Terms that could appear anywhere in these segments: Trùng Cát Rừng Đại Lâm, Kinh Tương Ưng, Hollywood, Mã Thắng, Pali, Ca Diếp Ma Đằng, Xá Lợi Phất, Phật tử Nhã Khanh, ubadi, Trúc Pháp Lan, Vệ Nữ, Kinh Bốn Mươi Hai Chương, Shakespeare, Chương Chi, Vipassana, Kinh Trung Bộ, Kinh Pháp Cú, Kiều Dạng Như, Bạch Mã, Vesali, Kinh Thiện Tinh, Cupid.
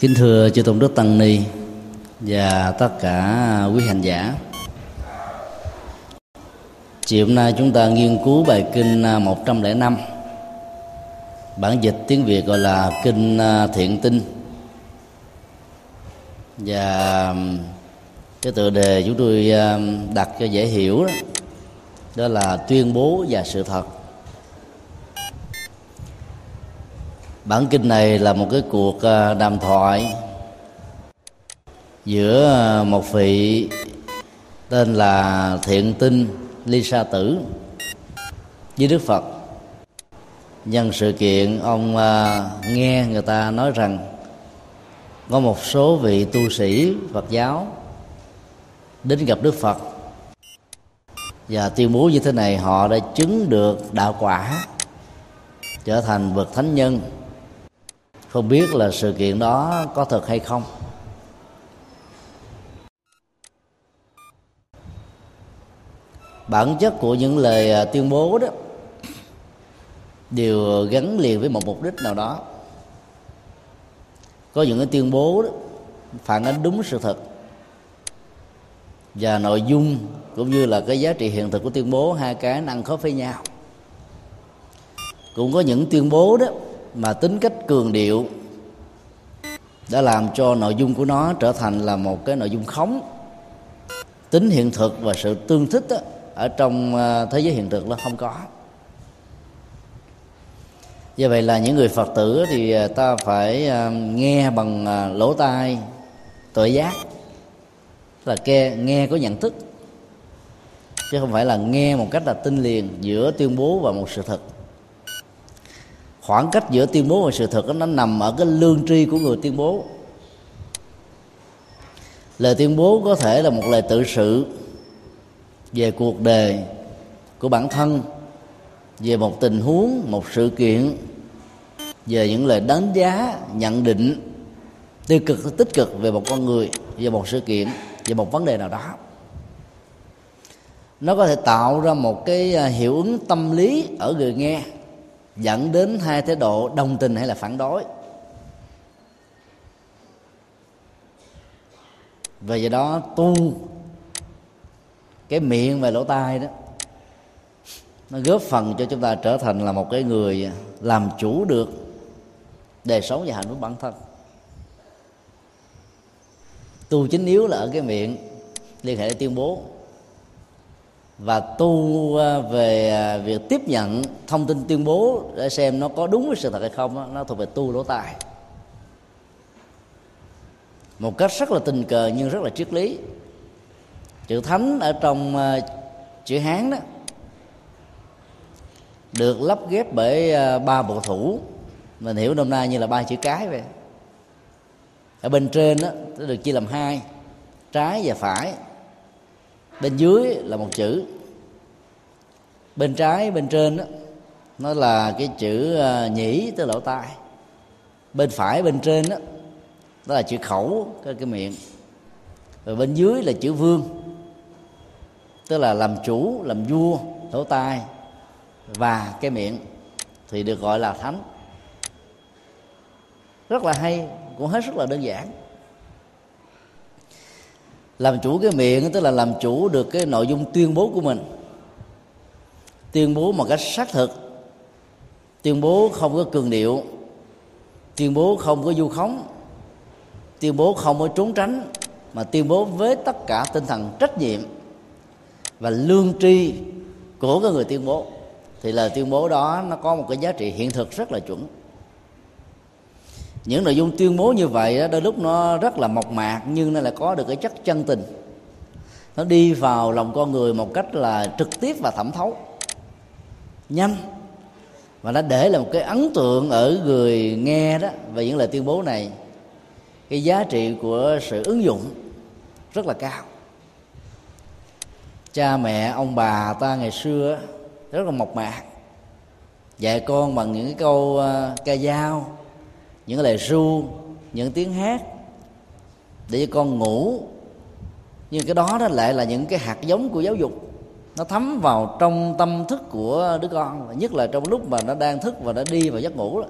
Kính thưa chư tôn đức tăng ni và tất cả quý hành giả, chiều hôm nay chúng ta nghiên cứu bài kinh 105, bản dịch tiếng Việt gọi là kinh Thiện Tinh, và cái tựa đề chúng tôi đặt cho dễ hiểu đó là tuyên bố và sự thật. Bản kinh này là một cái cuộc đàm thoại giữa một vị tên là Thiện Tinh Ly Sa Tử với Đức Phật. Nhân sự kiện, ông nghe người ta nói rằng có một số vị tu sĩ Phật giáo đến gặp Đức Phật và tuyên bố như thế này: họ đã chứng được đạo quả, trở thành bậc thánh nhân. Không biết là sự kiện đó có thật hay không. Bản chất của những lời tuyên bố đó đều gắn liền với một mục đích nào đó. Có những cái tuyên bố đó phản ánh đúng sự thật, và nội dung cũng như là cái giá trị hiện thực của tuyên bố, hai cái ăn khớp với nhau. Cũng có những tuyên bố đó mà tính cách cường điệu đã làm cho nội dung của nó trở thành là một cái nội dung khống. Tính hiện thực và sự tương thích đó, ở trong thế giới hiện thực nó không có. Do vậy là những người Phật tử thì ta phải nghe bằng lỗ tai tuệ giác, là nghe có nhận thức, chứ không phải là nghe một cách là tin liền giữa tuyên bố và một sự thật. Khoảng cách giữa tuyên bố và sự thật nó nằm ở cái lương tri của người tuyên bố. Lời tuyên bố có thể là một lời tự sự về cuộc đời của bản thân, về một tình huống, một sự kiện, về những lời đánh giá, nhận định tiêu cực, tích cực về một con người, về một sự kiện, về một vấn đề nào đó. Nó có thể tạo ra một cái hiệu ứng tâm lý ở người nghe, dẫn đến hai thái độ đồng tình hay là phản đối. Và do đó tu cái miệng và lỗ tai đó, nó góp phần cho chúng ta trở thành là một cái người làm chủ được đời sống và hạnh phúc bản thân. Tu chính yếu là ở cái miệng liên hệ đến tuyên bố, và tu về việc tiếp nhận thông tin tuyên bố để xem nó có đúng với sự thật hay không, nó thuộc về tu lỗ tai. Một cách rất là tình cờ nhưng rất là triết lý, chữ thánh ở trong chữ Hán đó được lắp ghép bởi ba bộ thủ, mình hiểu hôm nay như là ba chữ cái vậy. Ở bên trên đó nó được chia làm hai, trái và phải. Bên dưới là một chữ, bên trái bên trên đó nó là cái chữ nhĩ, tức lỗ tai. Bên phải bên trên đó, đó là chữ khẩu, cái miệng. Rồi bên dưới là chữ vương, tức là làm chủ, làm vua, lỗ tai và cái miệng, thì được gọi là thánh. Rất là hay, cũng hết sức là đơn giản. Làm chủ cái miệng tức là làm chủ được cái nội dung tuyên bố của mình, tuyên bố một cách xác thực, tuyên bố không có cường điệu, tuyên bố không có vu khống, tuyên bố không có trốn tránh, mà tuyên bố với tất cả tinh thần trách nhiệm và lương tri của cái người tuyên bố, thì lời tuyên bố đó nó có một cái giá trị hiện thực rất là chuẩn. Những nội dung tuyên bố như vậy đó, đôi lúc nó rất là mộc mạc nhưng nó lại có được cái chất chân tình. Nó đi vào lòng con người một cách là trực tiếp và thẩm thấu, nhanh, và nó để lại một cái ấn tượng ở người nghe đó về những lời tuyên bố này. Cái giá trị của sự ứng dụng rất là cao. Cha mẹ, ông bà ta ngày xưa rất là mộc mạc, dạy con bằng những cái câu ca dao, những lời ru, những tiếng hát để cho con ngủ. Nhưng cái đó, đó lại là những cái hạt giống của giáo dục, nó thấm vào trong tâm thức của đứa con, nhất là trong lúc mà nó đang thức và nó đi vào giấc ngủ đó.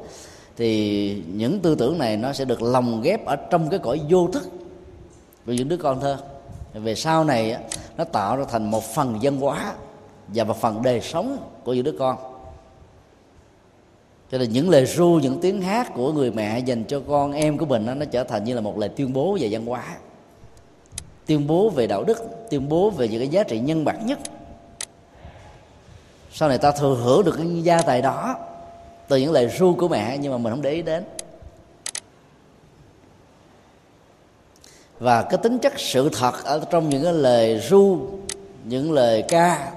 thì những tư tưởng này nó sẽ được lồng ghép ở trong cái cõi vô thức của những đứa con thơ. Về sau này nó tạo ra thành một phần văn hóa và một phần đời sống của những đứa con. Cho nên những lời ru, những tiếng hát của người mẹ dành cho con em của mình nó trở thành như là một lời tuyên bố về văn hóa, tuyên bố về đạo đức, tuyên bố về những cái giá trị nhân bản nhất. Sau này ta thừa hưởng được cái gia tài đó từ những lời ru của mẹ, nhưng mà mình không để ý đến. Và cái tính chất sự thật ở trong những cái lời ru, những lời ca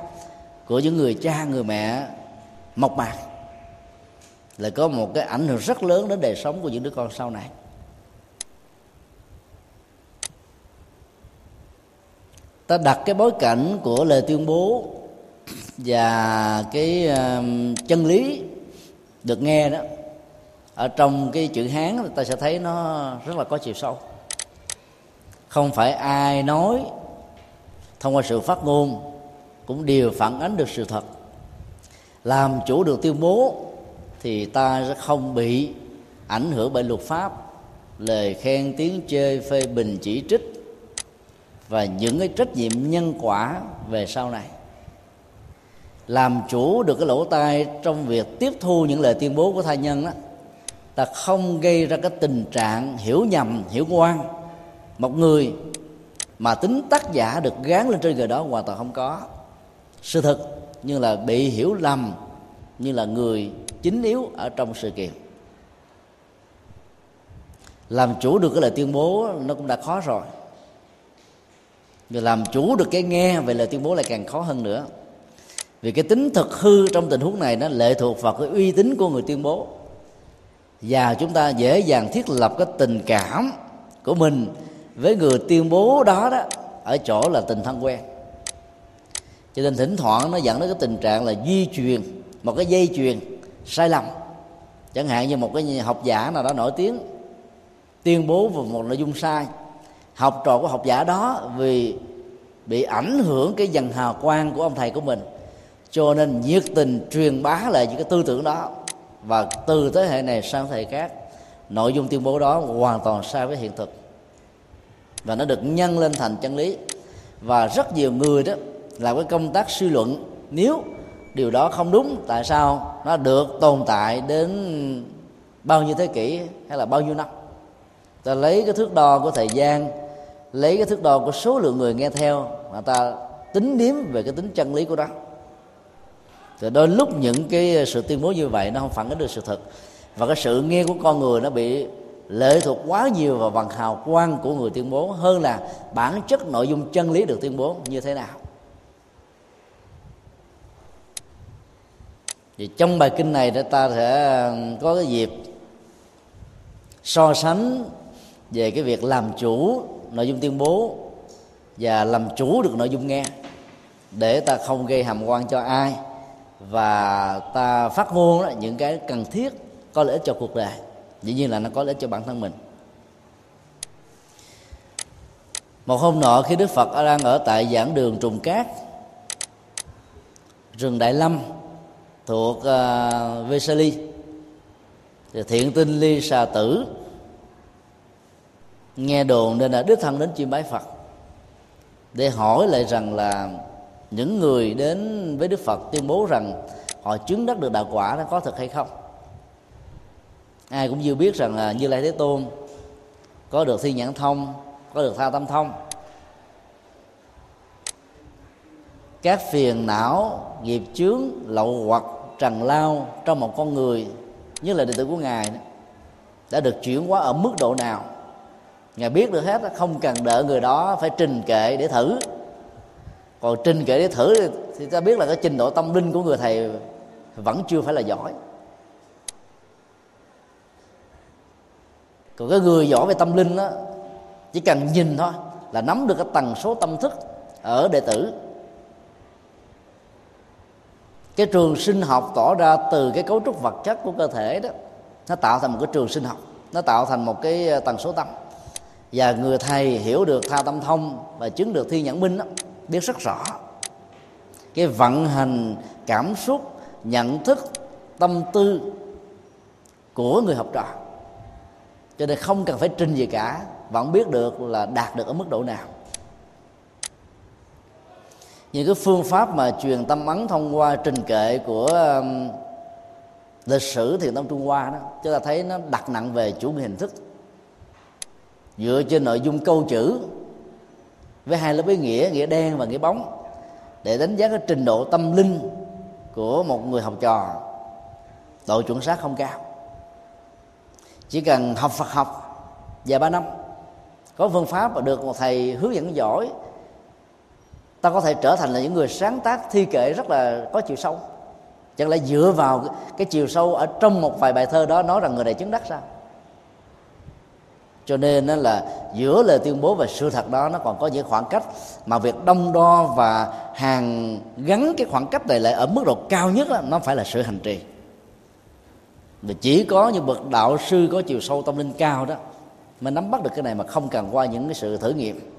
của những người cha, người mẹ mộc mạc là có một cái ảnh hưởng rất lớn đến đời sống của những đứa con sau này. Ta đặt cái bối cảnh của lời tuyên bố và cái chân lý được nghe đó ở trong cái chữ Hán, ta sẽ thấy nó rất là có chiều sâu. Không phải ai nói thông qua sự phát ngôn cũng đều phản ánh được sự thật. Làm chủ được tuyên bố thì ta sẽ không bị ảnh hưởng bởi luật pháp, lời khen, tiếng chê, phê bình, chỉ trích và những cái trách nhiệm nhân quả về sau này. Làm chủ được cái lỗ tai trong việc tiếp thu những lời tuyên bố của tha nhân đó, ta không gây ra cái tình trạng hiểu nhầm, hiểu oan một người mà tính tác giả được gán lên trên người đó hoàn toàn không có. Sự thật như là bị hiểu lầm như là người chính yếu ở trong sự kiện. Làm chủ được cái lời tuyên bố nó cũng đã khó rồi, người làm chủ được cái nghe về lời tuyên bố lại càng khó hơn nữa. Vì cái tính thực hư trong tình huống này nó lệ thuộc vào cái uy tín của người tuyên bố, và chúng ta dễ dàng thiết lập cái tình cảm của mình với người tuyên bố đó ở chỗ là tình thân quen. Cho nên thỉnh thoảng nó dẫn đến cái tình trạng là di truyền, một cái dây chuyền sai lầm. Chẳng hạn như một cái học giả nào đó nổi tiếng tuyên bố về một nội dung sai, học trò của học giả đó vì bị ảnh hưởng cái dần hào quang của ông thầy của mình, cho nên nhiệt tình truyền bá lại những cái tư tưởng đó, và từ thế hệ này sang thế hệ khác nội dung tuyên bố đó hoàn toàn sai với hiện thực, và nó được nhân lên thành chân lý. Và rất nhiều người đó làm cái công tác suy luận, nếu điều đó không đúng tại sao nó được tồn tại đến bao nhiêu thế kỷ hay là bao nhiêu năm. Ta lấy cái thước đo của thời gian, lấy cái thước đo của số lượng người nghe theo mà ta tính điếm về cái tính chân lý của nó. Rồi đôi lúc những cái sự tuyên bố như vậy nó không phản ánh được sự thật, và cái sự nghe của con người nó bị lệ thuộc quá nhiều vào vầng hào quang của người tuyên bố hơn là bản chất nội dung chân lý được tuyên bố như thế nào. Thì trong bài kinh này ta sẽ có cái dịp so sánh về cái việc làm chủ nội dung tuyên bố và làm chủ được nội dung nghe, để ta không gây hàm oan cho ai và ta phát ngôn đó, những cái cần thiết có lợi ích cho cuộc đời. Dĩ nhiên là nó có lợi ích cho bản thân mình. Một hôm nọ khi Đức Phật đang ở tại giảng đường Trùng Cát Rừng Đại Lâm thuộc Vesali, thì Thiện Tinh Ly Sa Tử nghe đồn nên là đích thân đến chiêm bái Phật để hỏi lại rằng là những người đến với Đức Phật tuyên bố rằng họ chứng đắc được đạo quả nó có thật hay không. Ai cũng dư biết rằng là Như Lai Thế Tôn có được Thiên Nhãn Thông, có được Tha Tâm Thông, các phiền não, nghiệp chướng, lậu hoặc, trần lao trong một con người, như là đệ tử của Ngài đã được chuyển hóa ở mức độ nào. Ngài biết được hết, không cần đợi người đó phải trình kệ để thử. Còn trình kệ để thử thì ta biết là cái trình độ tâm linh của người thầy vẫn chưa phải là giỏi. Còn cái người giỏi về tâm linh đó, chỉ cần nhìn thôi là nắm được cái tần số tâm thức ở đệ tử. Cái trường sinh học tỏ ra từ cái cấu trúc vật chất của cơ thể đó, nó tạo thành một cái trường sinh học, nó tạo thành một cái tần số tâm. Và người thầy hiểu được Tha Tâm Thông và chứng được Thiên Nhãn Minh đó, biết rất rõ cái vận hành cảm xúc, nhận thức, tâm tư của người học trò, cho nên không cần phải trình gì cả, vẫn biết được là đạt được ở mức độ nào. Những cái phương pháp mà truyền tâm ấn thông qua trình kệ của lịch sử thiền tông Trung Hoa đó, chúng ta thấy nó đặt nặng về chủ nghĩa hình thức, dựa trên nội dung câu chữ với hai lớp ý nghĩa, nghĩa đen và nghĩa bóng, để đánh giá cái trình độ tâm linh của một người học trò. Độ chuẩn xác không cao, chỉ cần học Phật học vài ba năm, có phương pháp và được một thầy hướng dẫn giỏi, ta có thể trở thành là những người sáng tác thi kệ rất là có chiều sâu. Chẳng lẽ dựa vào cái chiều sâu ở trong một vài bài thơ đó nói rằng người này chứng đắc sao? Cho nên là giữa lời tuyên bố và sự thật đó nó còn có những khoảng cách, mà việc đong đo và hàn gắn cái khoảng cách này lại ở mức độ cao nhất đó, nó phải là sự hành trì. Và chỉ có những bậc đạo sư có chiều sâu tâm linh cao đó mới nắm bắt được cái này, mà không cần qua những cái sự thử nghiệm.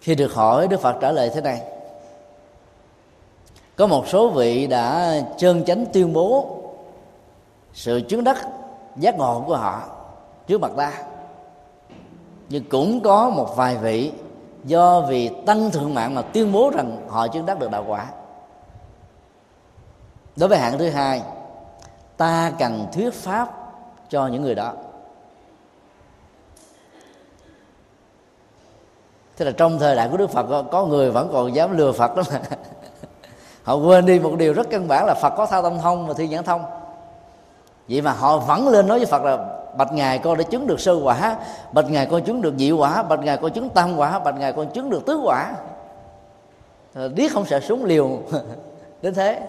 Khi được hỏi, Đức Phật trả lời thế này: có một số vị đã chân chánh tuyên bố sự chứng đắc giác ngộ của họ trước mặt ta, nhưng cũng có một vài vị do vì tăng thượng mạng mà tuyên bố rằng họ chứng đắc được đạo quả. Đối với hạng thứ hai, ta cần thuyết pháp cho những người đó. Thế là trong thời đại của Đức Phật có người vẫn còn dám lừa Phật đó mà. Họ quên đi một điều rất căn bản là Phật có thao tâm thông và thiên nhãn thông. Vậy mà họ vẫn lên nói với Phật là: bạch ngài, con đã chứng được sơ quả, bạch ngài con chứng được nhị quả, bạch ngài con chứng tam quả, bạch ngài con chứng được tứ quả. Điếc không sợ súng liều đến thế.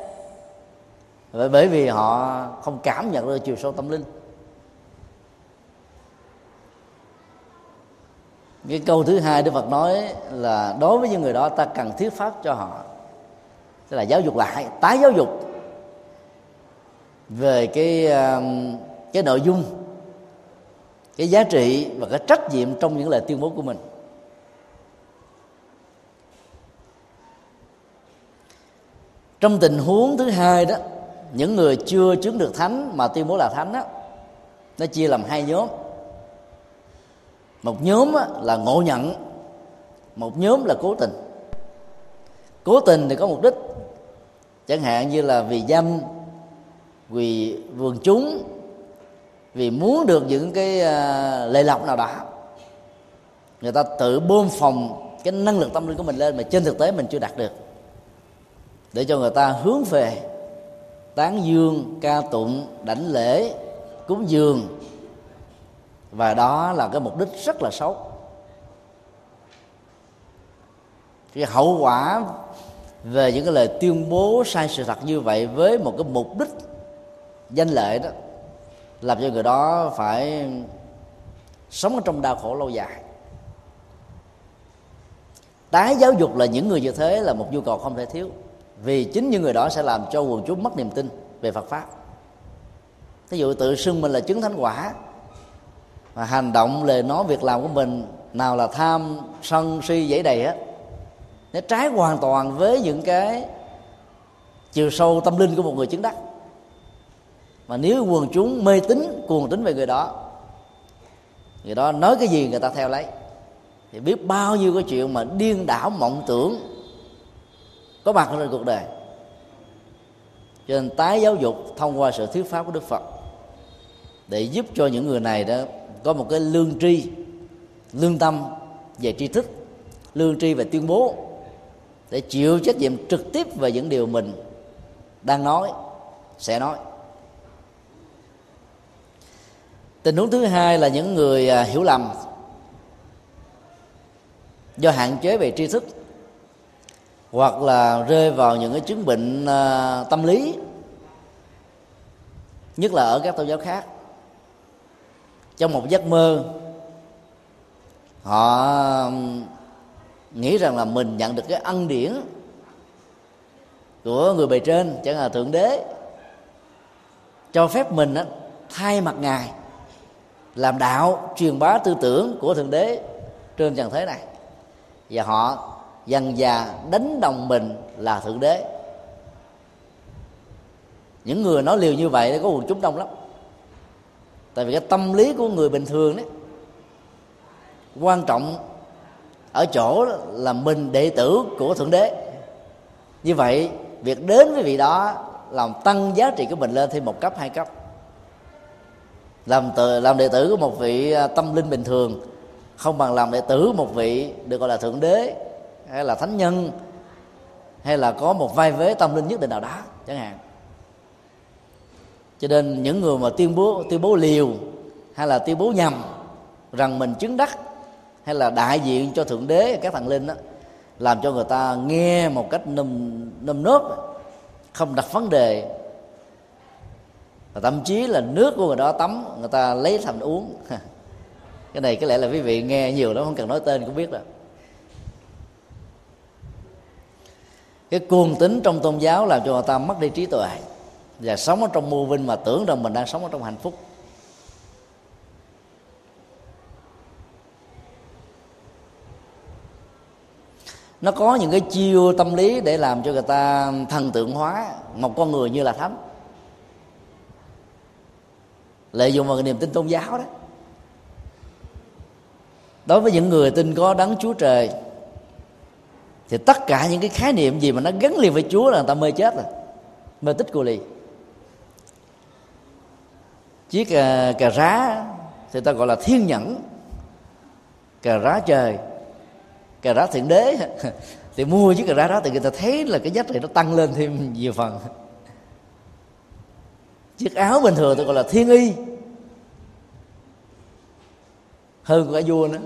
Bởi vì họ không cảm nhận được chiều sâu tâm linh. Cái câu thứ hai Đức Phật nói là đối với những người đó ta cần thuyết pháp cho họ, tức là giáo dục lại, tái giáo dục về cái nội dung, cái giá trị và cái trách nhiệm trong những lời tuyên bố của mình. Trong tình huống thứ hai đó, những người chưa chứng được thánh mà tuyên bố là thánh đó, nó chia làm hai nhóm. Một nhóm là ngộ nhận, một nhóm là cố tình. Cố tình thì có mục đích, chẳng hạn như là vì danh, vì vườn chúng, vì muốn được những cái lệ lộc nào đó. Người ta tự bơm phòng cái năng lực tâm linh của mình lên mà trên thực tế mình chưa đạt được, để cho người ta hướng về tán dương, ca tụng, đảnh lễ, cúng dường. Và đó là cái mục đích rất là xấu. Cái hậu quả về những cái lời tuyên bố sai sự thật như vậy với một cái mục đích danh lợi đó, làm cho người đó phải sống trong đau khổ lâu dài. Tái giáo dục là những người như thế là một nhu cầu không thể thiếu, vì chính những người đó sẽ làm cho quần chúng mất niềm tin về Phật pháp. Thí dụ tự xưng mình là chứng thánh quả, mà hành động, lời nói, việc làm của mình nào là tham, sân, si dẫy đầy á, nó trái hoàn toàn với những cái chiều sâu tâm linh của một người chứng đắc. Mà nếu quần chúng mê tín, cuồng tín về người đó nói cái gì người ta theo lấy, thì biết bao nhiêu cái chuyện mà điên đảo mộng tưởng có mặt trên cuộc đời. Cho nên tái giáo dục thông qua sự thuyết pháp của Đức Phật, để giúp cho những người này đó có một cái lương tri, lương tâm về tri thức, lương tri về tuyên bố, để chịu trách nhiệm trực tiếp về những điều mình đang nói, sẽ nói. Tình huống thứ hai là những người hiểu lầm do hạn chế về tri thức, hoặc là rơi vào những cái chứng bệnh tâm lý, nhất là ở các tôn giáo khác. Trong một giấc mơ, họ nghĩ rằng là mình nhận được cái ân điển của người bề trên, chẳng là Thượng Đế, cho phép mình thay mặt Ngài làm đạo, truyền bá tư tưởng của Thượng Đế trên trần thế này. Và họ dần dà đánh đồng mình là Thượng Đế, Những người nói liều như vậy có quần chúng đông lắm. Tại vì cái tâm lý của người bình thường đấy, quan trọng ở chỗ là mình đệ tử của Thượng Đế. Như vậy việc đến với vị đó làm tăng giá trị của mình lên thêm một cấp, hai cấp. Làm đệ tử của một vị tâm linh bình thường không bằng làm đệ tử một vị được gọi là Thượng Đế hay là Thánh Nhân, hay là có một vai vế tâm linh nhất định nào đó chẳng hạn. Cho nên những người mà tuyên bố liều hay là tuyên bố nhầm rằng mình chứng đắc hay là đại diện cho Thượng Đế các thần linh đó, làm cho người ta nghe một cách nơm nớp, không đặt vấn đề. Và thậm chí là nước của người đó tắm người ta lấy thành uống. Cái này có lẽ là quý vị nghe nhiều đó, không cần nói tên cũng biết rồi. Cái cuồng tính trong tôn giáo làm cho người ta mất đi trí tuệ và sống ở trong mưu vinh mà tưởng rằng mình đang sống ở trong hạnh phúc. Nó có những cái chiêu tâm lý để làm cho người ta thần tượng hóa một con người như là thánh, lợi dụng vào cái niềm tin tôn giáo đó. Đối với những người tin có Đấng Chúa Trời thì tất cả những cái khái niệm gì mà nó gắn liền với Chúa là người ta mê chết rồi, mê tích cô lì. Chiếc cà rá thì ta gọi là thiên nhẫn, cà rá trời, cà rá Thượng Đế. Thì mua chiếc cà rá đó thì người ta thấy là cái giá trị nó tăng lên thêm nhiều phần. Chiếc áo bình thường tôi gọi là thiên y, hơn của cả vua nữa.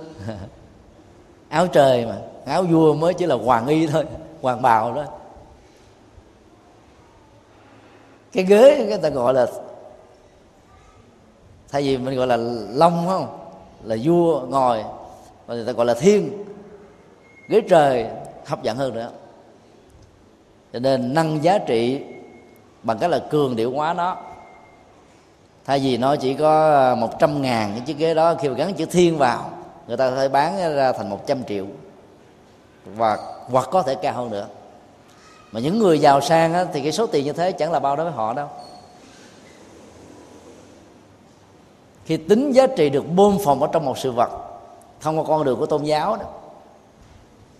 Áo trời mà, áo vua mới chỉ là hoàng y thôi, hoàng bào đó. Cái ghế người ta gọi là, thay vì mình gọi là long không, là vua ngồi, mà người ta gọi là thiên, ghế trời hấp dẫn hơn nữa. Cho nên nâng giá trị bằng cách là cường điệu hóa nó. Thay vì nó chỉ có 100.000 cái chiếc ghế đó, khi mà gắn chữ thiên vào người ta có thể bán ra thành 100 triệu, và hoặc có thể cao hơn nữa. Mà những người giàu sang á, thì cái số tiền như thế chẳng là bao đối với họ đâu. Khi tính giá trị được bơm phồng ở trong một sự vật thông qua con đường của tôn giáo đó,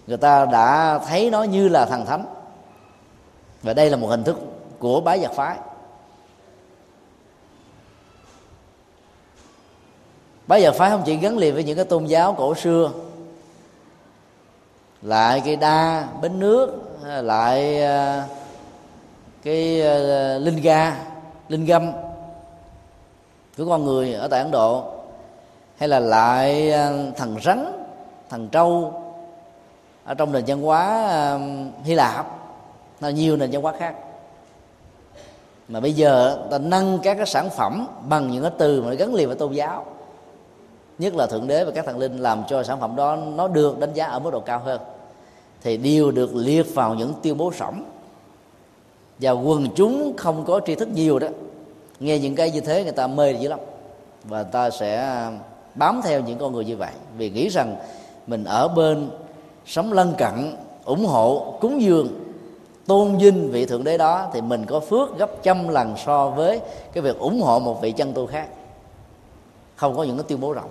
người ta đã thấy nó như là thần thánh. Và đây là một hình thức của bái giặc phái. Bái giặc phái không chỉ gắn liền với những cái tôn giáo cổ xưa, lại cây đa, bến nước, lại cái linh ga, linh gâm của con người ở tại Ấn Độ, hay là lại thần rắn, thần trâu ở trong nền văn hóa Hy Lạp, là nhiều nền văn hóa khác. Mà bây giờ ta nâng các cái sản phẩm bằng những cái từ mà gắn liền với tôn giáo, nhất là Thượng Đế và các thần linh, làm cho sản phẩm đó nó được đánh giá ở mức độ cao hơn, thì đều được liệt vào những tuyên bố sổng. Và quần chúng không có tri thức nhiều đó, nghe những cái như thế người ta mê dữ lắm, và ta sẽ bám theo những con người như vậy, vì nghĩ rằng mình ở bên, sống lân cận, ủng hộ, cúng dường, tôn vinh vị Thượng Đế đó, thì mình có phước gấp trăm lần so với cái việc ủng hộ một vị chân tu khác không có những cái tuyên bố rộng.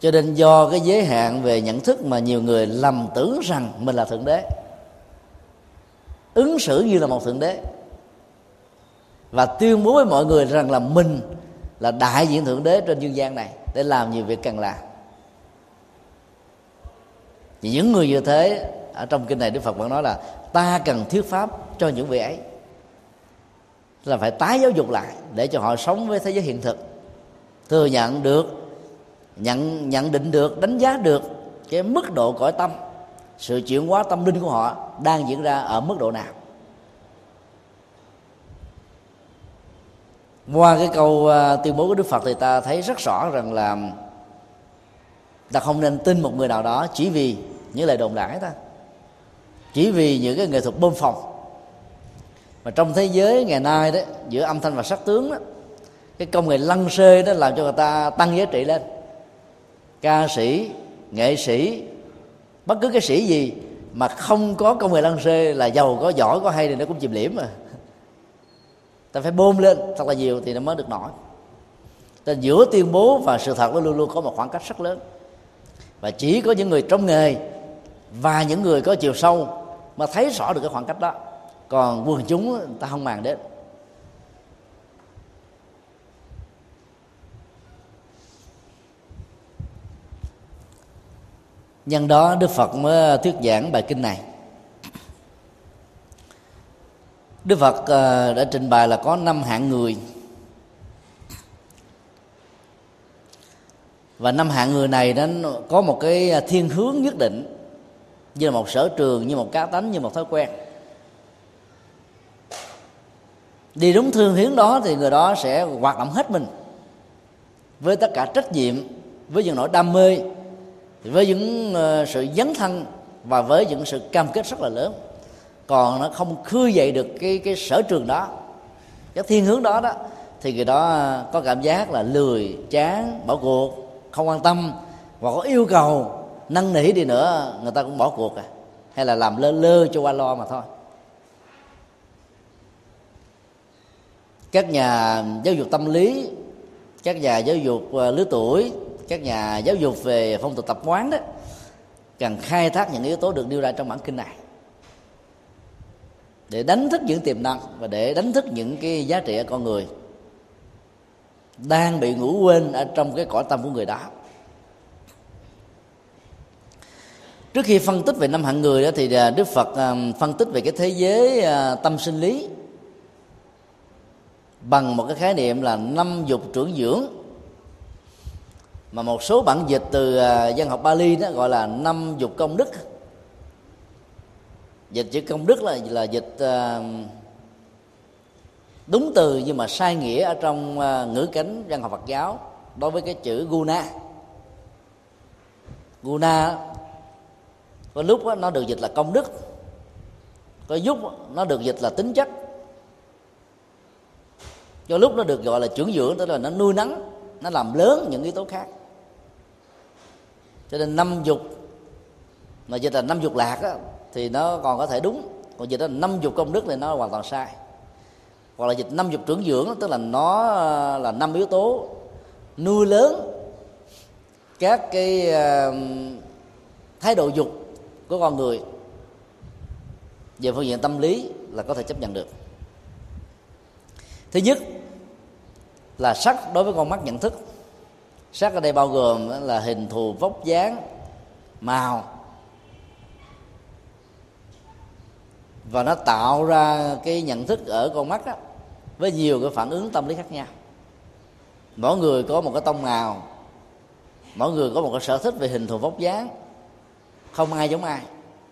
Cho nên do cái giới hạn về nhận thức mà nhiều người lầm tưởng rằng mình là Thượng Đế, ứng xử như là một Thượng Đế, và tuyên bố với mọi người rằng là mình là đại diện Thượng Đế trên dương gian này, để làm nhiều việc cần làm. Vì những người như thế, ở trong kinh này Đức Phật vẫn nói là ta cần thuyết pháp cho những vị ấy, là phải tái giáo dục lại để cho họ sống với thế giới hiện thực, thừa nhận được, nhận định được, đánh giá được cái mức độ cõi tâm, sự chuyển hóa tâm linh của họ đang diễn ra ở mức độ nào. Qua cái câu tuyên bố của Đức Phật thì ta thấy rất rõ rằng là ta không nên tin một người nào đó chỉ vì những lời đồn đãi ta, chỉ vì những cái nghệ thuật bơm phồng. Mà trong thế giới ngày nay đó, giữa âm thanh và sắc tướng đó, cái công nghệ lăng xê đó làm cho người ta tăng giá trị lên. Ca sĩ, nghệ sĩ, bất cứ cái sĩ gì mà không có công nghệ lăng xê là giàu có giỏi có hay thì nó cũng chìm liễm mà. Ta phải bơm lên thật là nhiều thì nó mới được nổi. Nên giữa tuyên bố và sự thật nó luôn luôn có một khoảng cách rất lớn. Và chỉ có những người trong nghề và những người có chiều sâu mà thấy rõ được cái khoảng cách đó. Còn quần chúng ta không màng đến. Nhân đó Đức Phật mới thuyết giảng bài kinh này. Đức Phật đã trình bày là có 5 hạng người. Và 5 hạng người này nó có một cái thiên hướng nhất định, như là một sở trường, như một cá tánh, như một thói quen. Đi đúng thiên hướng đó thì người đó sẽ hoạt động hết mình, với tất cả trách nhiệm, với những nỗi đam mê, với những sự dấn thân và với những sự cam kết rất là lớn. Còn nó không khơi dậy được cái sở trường đó, cái thiên hướng đó đó, thì người đó có cảm giác là lười, chán, bỏ cuộc, không quan tâm. Và có yêu cầu năn nỉ đi nữa người ta cũng bỏ cuộc à, hay là làm lơ lơ cho qua lo mà thôi. Các nhà giáo dục tâm lý, các nhà giáo dục lứa tuổi, các nhà giáo dục về phong tục tập quán đó cần khai thác những yếu tố được nêu ra trong bản kinh này để đánh thức những tiềm năng và để đánh thức những cái giá trị ở con người đang bị ngủ quên ở trong cái cõi tâm của người đó. Trước khi phân tích về 5 hạng người đó, thì Đức Phật phân tích về cái thế giới tâm sinh lý bằng một cái khái niệm là 5 dục trưởng dưỡng, mà một số bản dịch từ văn học Pali đó gọi là 5 dục công đức. Dịch chữ công đức là dịch đúng từ nhưng mà sai nghĩa ở trong ngữ cảnh văn học Phật giáo đối với cái chữ guna. Guna có lúc nó được dịch là công đức, có lúc nó được dịch là tính chất, có lúc nó được gọi là trưởng dưỡng, tức là nó nuôi nấng, nó làm lớn những yếu tố khác. Cho nên 5 dục mà dịch là 5 dục lạc đó, thì nó còn có thể đúng, còn dịch là 5 dục công đức thì nó hoàn toàn sai. Hoặc là dịch 5 dục trưởng dưỡng, tức là nó là 5 yếu tố nuôi lớn các cái thái độ dục của con người về phương diện tâm lý là có thể chấp nhận được. Thứ nhất là sắc đối với con mắt nhận thức. Sắc ở đây bao gồm là hình thù, vóc dáng, màu, và nó tạo ra cái nhận thức ở con mắt đó, với nhiều cái phản ứng tâm lý khác nhau. Mỗi người có một cái tông màu, mỗi người có một cái sở thích về hình thù, vóc dáng, không ai giống ai,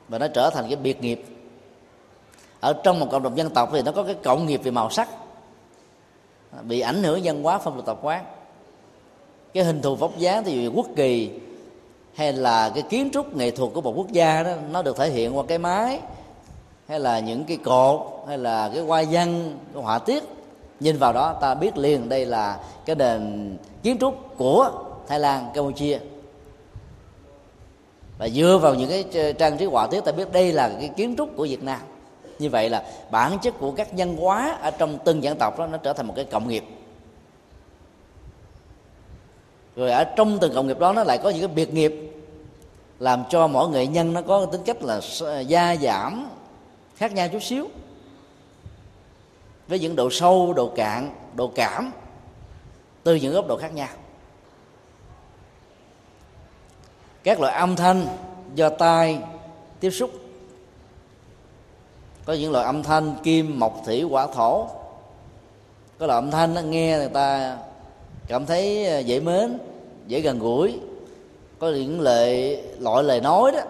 và nó trở thành cái biệt nghiệp. Ở trong một cộng đồng dân tộc thì nó có cái cộng nghiệp về màu sắc, bị ảnh hưởng văn hóa phong tục tập quán. Cái hình thù vóc dáng thì dù quốc kỳ hay là cái kiến trúc nghệ thuật của một quốc gia đó, nó được thể hiện qua cái mái hay là những cái cột hay là cái hoa văn, cái họa tiết. Nhìn vào đó ta biết liền đây là cái nền kiến trúc của Thái Lan, Campuchia, và dựa vào những cái trang trí họa tiết ta biết đây là cái kiến trúc của Việt Nam. Như vậy là bản chất của các văn hóa ở trong từng dân tộc đó, nó trở thành một cái cộng nghiệp. Rồi ở trong từng cộng nghiệp đó nó lại có những cái biệt nghiệp, làm cho mỗi nghệ nhân nó có tính cách là gia giảm khác nhau chút xíu, với những độ sâu, độ cạn, độ cảm từ những góc độ khác nhau. Các loại âm thanh do tai tiếp xúc, có những loại âm thanh kim, mộc, thủy, hỏa, thổ. Có loại âm thanh nó nghe người ta cảm thấy dễ mến, dễ gần gũi. Có những loại lời nói đó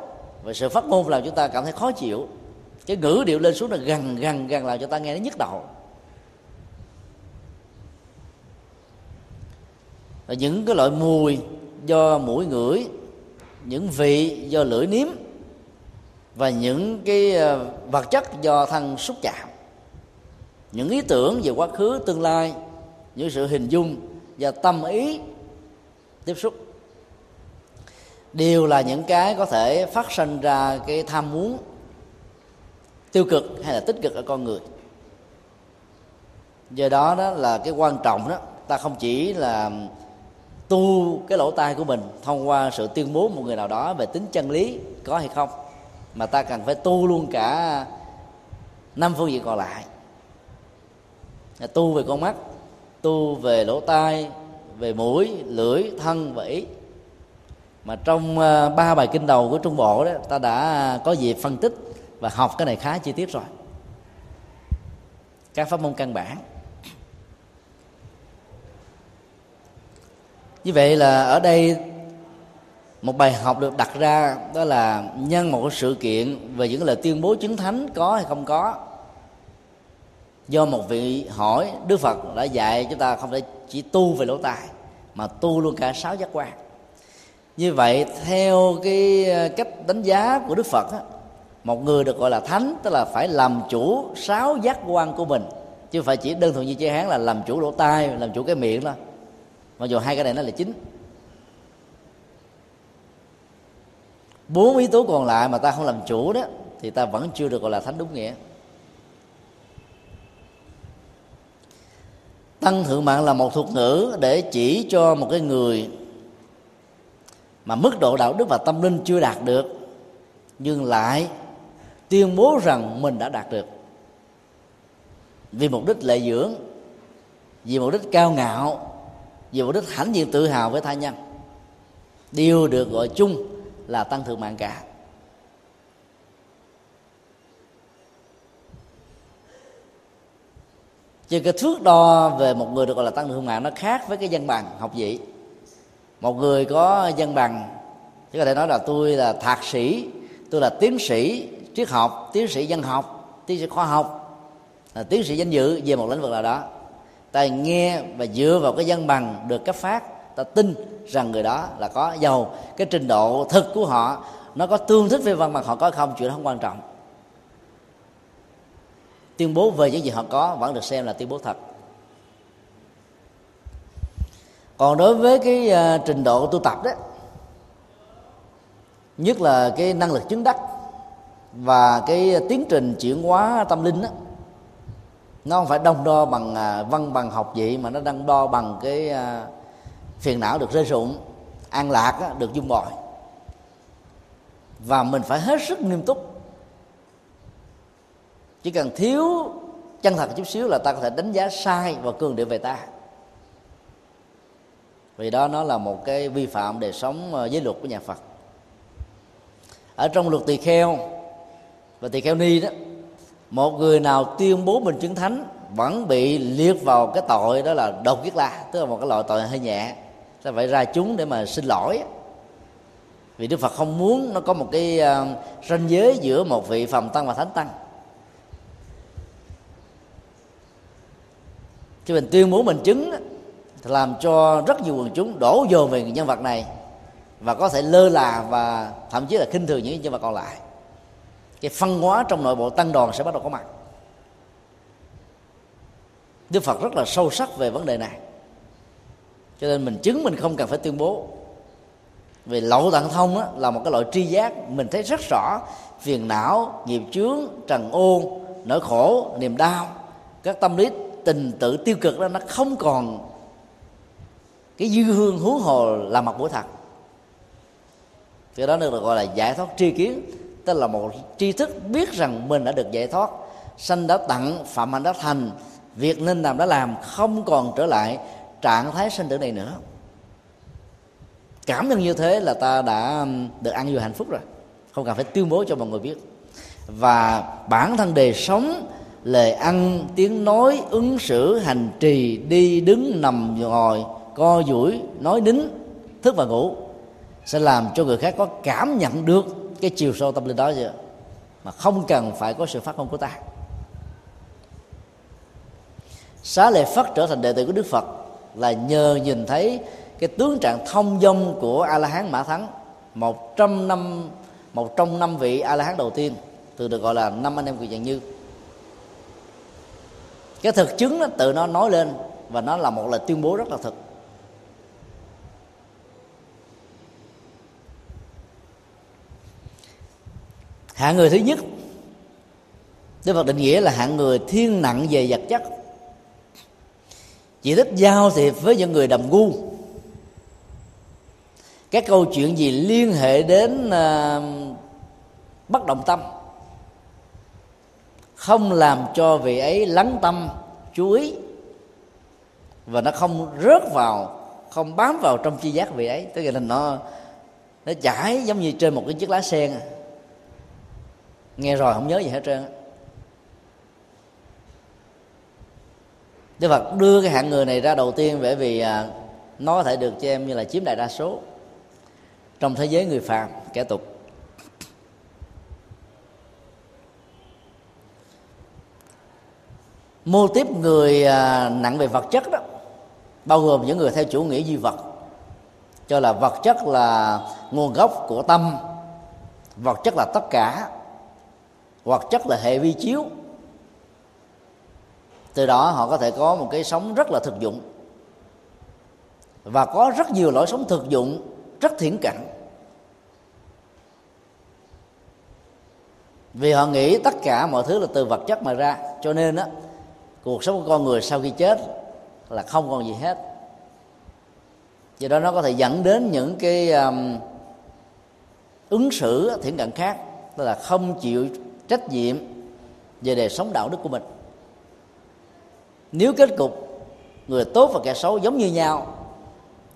và sự phát ngôn làm chúng ta cảm thấy khó chịu, cái ngữ điệu lên xuống là gần làm cho ta nghe nó nhức đầu. Và những cái loại mùi do mũi ngửi, những vị do lưỡi nếm, và những cái vật chất do thân xúc chạm, những ý tưởng về quá khứ, tương lai, những sự hình dung và tâm ý tiếp xúc. đều là những cái có thể phát sinh ra cái tham muốn tiêu cực hay là tích cực ở con người. Do đó đó là cái quan trọng đó, ta không chỉ là tu cái lỗ tai của mình thông qua sự tuyên bố một người nào đó về tính chân lý có hay không, mà ta cần phải tu luôn cả 5 phương diện còn lại. Tu về con mắt, tu về lỗ tai, về mũi, lưỡi, thân và ý. Mà trong 3 bài kinh đầu của Trung Bộ đó, ta đã có dịp phân tích và học cái này khá chi tiết rồi. Các pháp môn căn bản. Như vậy là ở đây một bài học được đặt ra, đó là nhân một sự kiện về những lời tuyên bố chứng thánh có hay không có, do một vị hỏi Đức Phật đã dạy chúng ta không thể chỉ tu về lỗ tai mà tu luôn cả 6 giác quan. Như vậy theo cái cách đánh giá của Đức Phật, một người được gọi là thánh tức là phải làm chủ 6 giác quan của mình, chứ phải chỉ đơn thuần như Chữ Hán là làm chủ lỗ tai, làm chủ cái miệng thôi, mặc dù hai cái này nó là chính. 4 yếu tố còn lại mà ta không làm chủ đó thì ta vẫn chưa được gọi là thánh đúng nghĩa. Tăng thượng mạng là một thuật ngữ để chỉ cho một cái người mà mức độ đạo đức và tâm linh chưa đạt được, nhưng lại tuyên bố rằng mình đã đạt được, vì mục đích lợi dưỡng, vì mục đích cao ngạo, vì mục đích hãnh diện tự hào với tha nhân, đều được gọi chung là tăng thượng mạng cả. Chứ cái thước đo về một người được gọi là tăng thượng mạng nó khác với cái văn bằng học vị. Một người có văn bằng thì có thể nói là tôi là thạc sĩ, tôi là tiến sĩ triết học, tiến sĩ văn học, tiến sĩ khoa học, là tiến sĩ danh dự về một lĩnh vực nào đó. Ta nghe và dựa vào cái văn bằng được cấp phát, ta tin rằng người đó là có, giàu cái trình độ thực của họ nó có tương thích với văn bằng họ có không, chuyện đó không quan trọng. Tuyên bố về những gì họ có vẫn được xem là tuyên bố thật. Còn đối với cái trình độ tu tập đó, nhất là cái năng lực chứng đắc và cái tiến trình chuyển hóa tâm linh đó, nó không phải đong đo bằng văn bằng học vị, mà nó đang đo bằng cái phiền não được rơi rụng, an lạc đó, được dung bồi. Và mình phải hết sức nghiêm túc. Chỉ cần thiếu chân thật chút xíu là ta có thể đánh giá sai và cường điệu về ta. Vì đó nó là một cái vi phạm đời sống giới luật của nhà Phật. Ở trong luật tỳ kheo và tỳ kheo ni đó, một người nào tuyên bố mình chứng thánh vẫn bị liệt vào cái tội đó là đột kiết la, tức là một cái loại tội hơi nhẹ, ta phải ra chúng để mà xin lỗi. Vì Đức Phật không muốn nó có một cái ranh giới giữa một vị phàm tăng và thánh tăng. Chứ mình tuyên bố mình chứng đó, làm cho rất nhiều quần chúng đổ dồn về nhân vật này và có thể lơ là và thậm chí là khinh thường những nhân vật còn lại. Cái phân hóa trong nội bộ tăng đoàn sẽ bắt đầu có mặt. Đức Phật rất là sâu sắc về vấn đề này, cho nên mình chứng mình không cần phải tuyên bố. Vì lậu tạng thông á, là một cái loại tri giác, mình thấy rất rõ phiền não, nghiệp chướng, trần ô, nỗi khổ, niềm đau, các tâm lý tình tự tiêu cực đó, nó không còn cái dư hương huống hồ là mặt mũi thật. Cái đó được gọi là giải thoát tri kiến, tức là một tri thức biết rằng mình đã được giải thoát, sanh đã tặng, phạm hạnh đã thành, việc nên làm đã làm, không còn trở lại trạng thái sinh tử này nữa. Cảm nhận như thế là ta đã được ăn vui hạnh phúc rồi, không cần phải tuyên bố cho mọi người biết. Và bản thân đời sống, lời ăn, tiếng nói, ứng xử, hành trì, đi, đứng, nằm, ngồi, co duỗi, nói nín, thức và ngủ sẽ làm cho người khác có cảm nhận được cái chiều sâu tâm linh đó chứ, mà không cần phải có sự phát ngôn của ta. Xá Lợi Phất trở thành đệ tử của Đức Phật là nhờ nhìn thấy cái tướng trạng thông dong của A-la-hán Mã Thắng, một trong 5 vị A-la-hán đầu tiên, từ được gọi là 5 anh em Kiều Dạng Như. Cái thực chứng đó, tự nó nói lên và nó là một lời tuyên bố rất là thực. Hạng người thứ nhất, Đức Phật định nghĩa là hạng người thiên nặng về vật chất, chỉ thích giao thiệp với những người đồng gu. Các câu chuyện gì liên hệ đến bất động tâm không làm cho vị ấy lắng tâm chú ý, và nó không rớt vào, không bám vào trong tri giác vị ấy. Tức là nó chảy giống như trên một cái chiếc lá sen, nghe rồi không nhớ gì hết trơn. Đức Phật đưa cái hạng người này ra đầu tiên bởi vì nó có thể được cho em như là chiếm đại đa số trong thế giới người phàm, kẻ tục. Mô típ người nặng về vật chất đó bao gồm những người theo chủ nghĩa duy vật, cho là vật chất là nguồn gốc của tâm, vật chất là tất cả, vật chất là hệ vi chiếu. Từ đó họ có thể có một cái sống rất là thực dụng, và có rất nhiều lối sống thực dụng rất thiển cận, vì họ nghĩ tất cả mọi thứ là từ vật chất mà ra. Cho nên á, cuộc sống của con người sau khi chết là không còn gì hết. Do đó nó có thể dẫn đến những cái ứng xử thiển cận khác, tức là không chịu trách nhiệm về đời sống đạo đức của mình. Nếu kết cục người tốt và kẻ xấu giống như nhau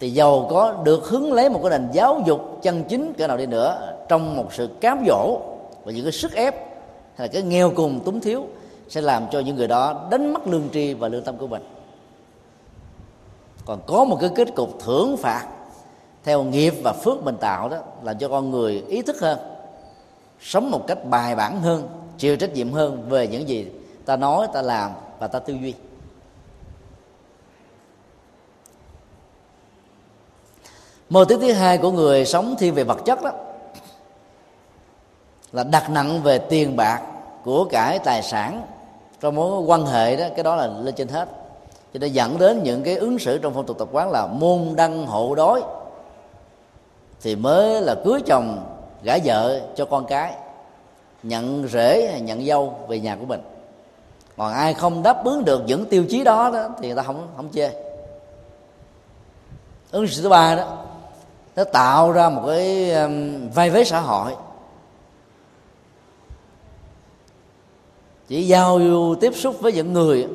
thì dầu có được hứng lấy một cái nền giáo dục chân chính cỡ nào đi nữa, trong một sự cám dỗ và những cái sức ép hay là cái nghèo cùng túng thiếu sẽ làm cho những người đó đánh mất lương tri và lương tâm của mình. Còn có một cái kết cục thưởng phạt theo nghiệp và phước mình tạo đó, làm cho con người ý thức hơn, sống một cách bài bản hơn, chịu trách nhiệm hơn về những gì ta nói, ta làm và ta tư duy. Mô típ thứ hai của người sống thiên về vật chất đó là đặt nặng về tiền bạc, của cải, tài sản trong mối quan hệ đó, cái đó là lên trên hết. Cho nên dẫn đến những cái ứng xử trong phong tục tập quán là môn đăng hộ đối thì mới là cưới chồng gả vợ cho con cái, nhận rể hay nhận dâu về nhà của mình. Còn ai không đáp ứng được những tiêu chí đó, thì người ta không chê. Ứng xử thứ ba đó, nó tạo ra một cái vai vế xã hội, chỉ giao tiếp xúc với những người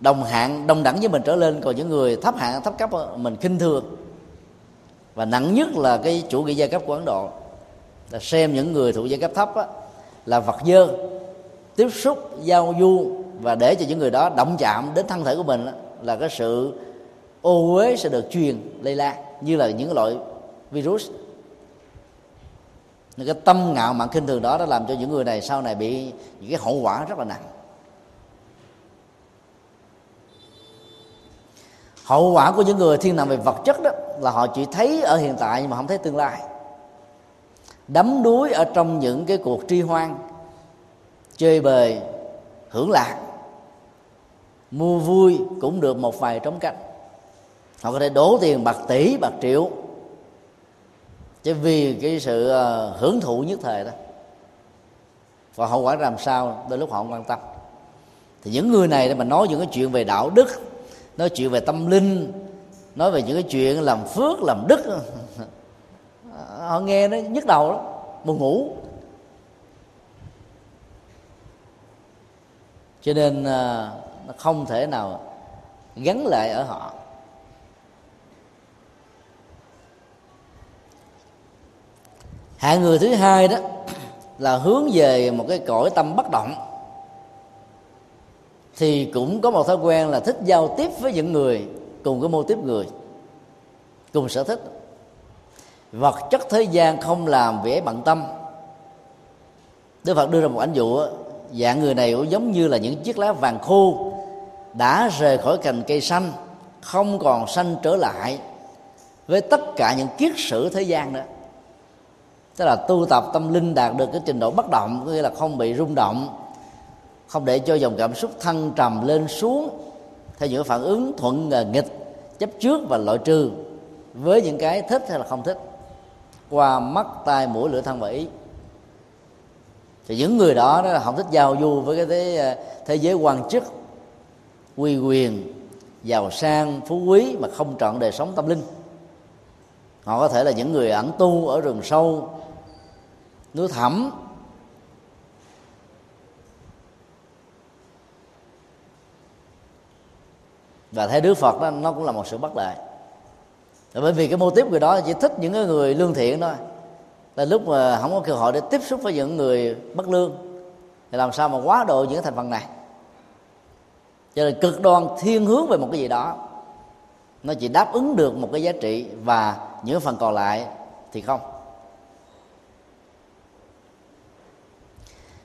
đồng hạng, đồng đẳng với mình trở lên, còn những người thấp hạng, thấp cấp mình khinh thường. Và nặng nhất là cái chủ nghĩa giai cấp của Ấn Độ, là xem những người thuộc giai cấp thấp á, là vật dơ, tiếp xúc giao du và để cho những người đó động chạm đến thân thể của mình á, là cái sự ô uế sẽ được truyền lây lan như là những loại virus. Nên cái tâm ngạo mạn khinh thường đó đã làm cho những người này sau này bị những cái hậu quả rất là nặng. Hậu quả của những người thiên nặng về vật chất đó là họ chỉ thấy ở hiện tại nhưng mà không thấy tương lai, đắm đuối ở trong những cái cuộc tri hoan, chơi bời, hưởng lạc, mua vui cũng được một vài trống canh. Họ có thể đổ tiền bạc tỷ, bạc triệu chỉ vì cái sự hưởng thụ nhất thời đó, và hậu quả làm sao đôi lúc họ không quan tâm. Thì những người này để mà nói những cái chuyện về đạo đức, nói chuyện về tâm linh, nói về những cái chuyện làm phước, làm đức, họ nghe nó nhức đầu lắm, buồn ngủ. Cho nên nó không thể nào gắn lại ở họ. Hạng người thứ hai đó là hướng về một cái cõi tâm bất động, thì cũng có một thói quen là thích giao tiếp với những người cùng cái mô típ người, cùng sở thích. Vật chất thế gian không làm vì ấy bận tâm. Đức Phật đưa ra một ảnh dụ, dạng người này cũng giống như là những chiếc lá vàng khô đã rời khỏi cành cây xanh, không còn xanh trở lại với tất cả những kiết sử thế gian nữa. Tức là tu tập tâm linh đạt được cái trình độ bất động, có nghĩa là không bị rung động, không để cho dòng cảm xúc thăng trầm lên xuống theo những phản ứng thuận nghịch, chấp trước và loại trừ với những cái thích hay là không thích qua mắt, tai, mũi, lưỡi, thân và ý. Thì những người đó nó không thích giao du với cái thế giới quan chức, uy quyền, giàu sang, phú quý mà không trọn đời sống tâm linh. Họ có thể là những người ẩn tu ở rừng sâu, núi thẳm, và thấy Đức Phật đó, nó cũng là một sự bất lợi. Bởi vì cái mô típ người đó chỉ thích những cái người lương thiện thôi, là lúc mà không có cơ hội để tiếp xúc với những người bất lương thì làm sao mà quá độ những thành phần này. Cho nên cực đoan thiên hướng về một cái gì đó, nó chỉ đáp ứng được một cái giá trị, và những phần còn lại thì không.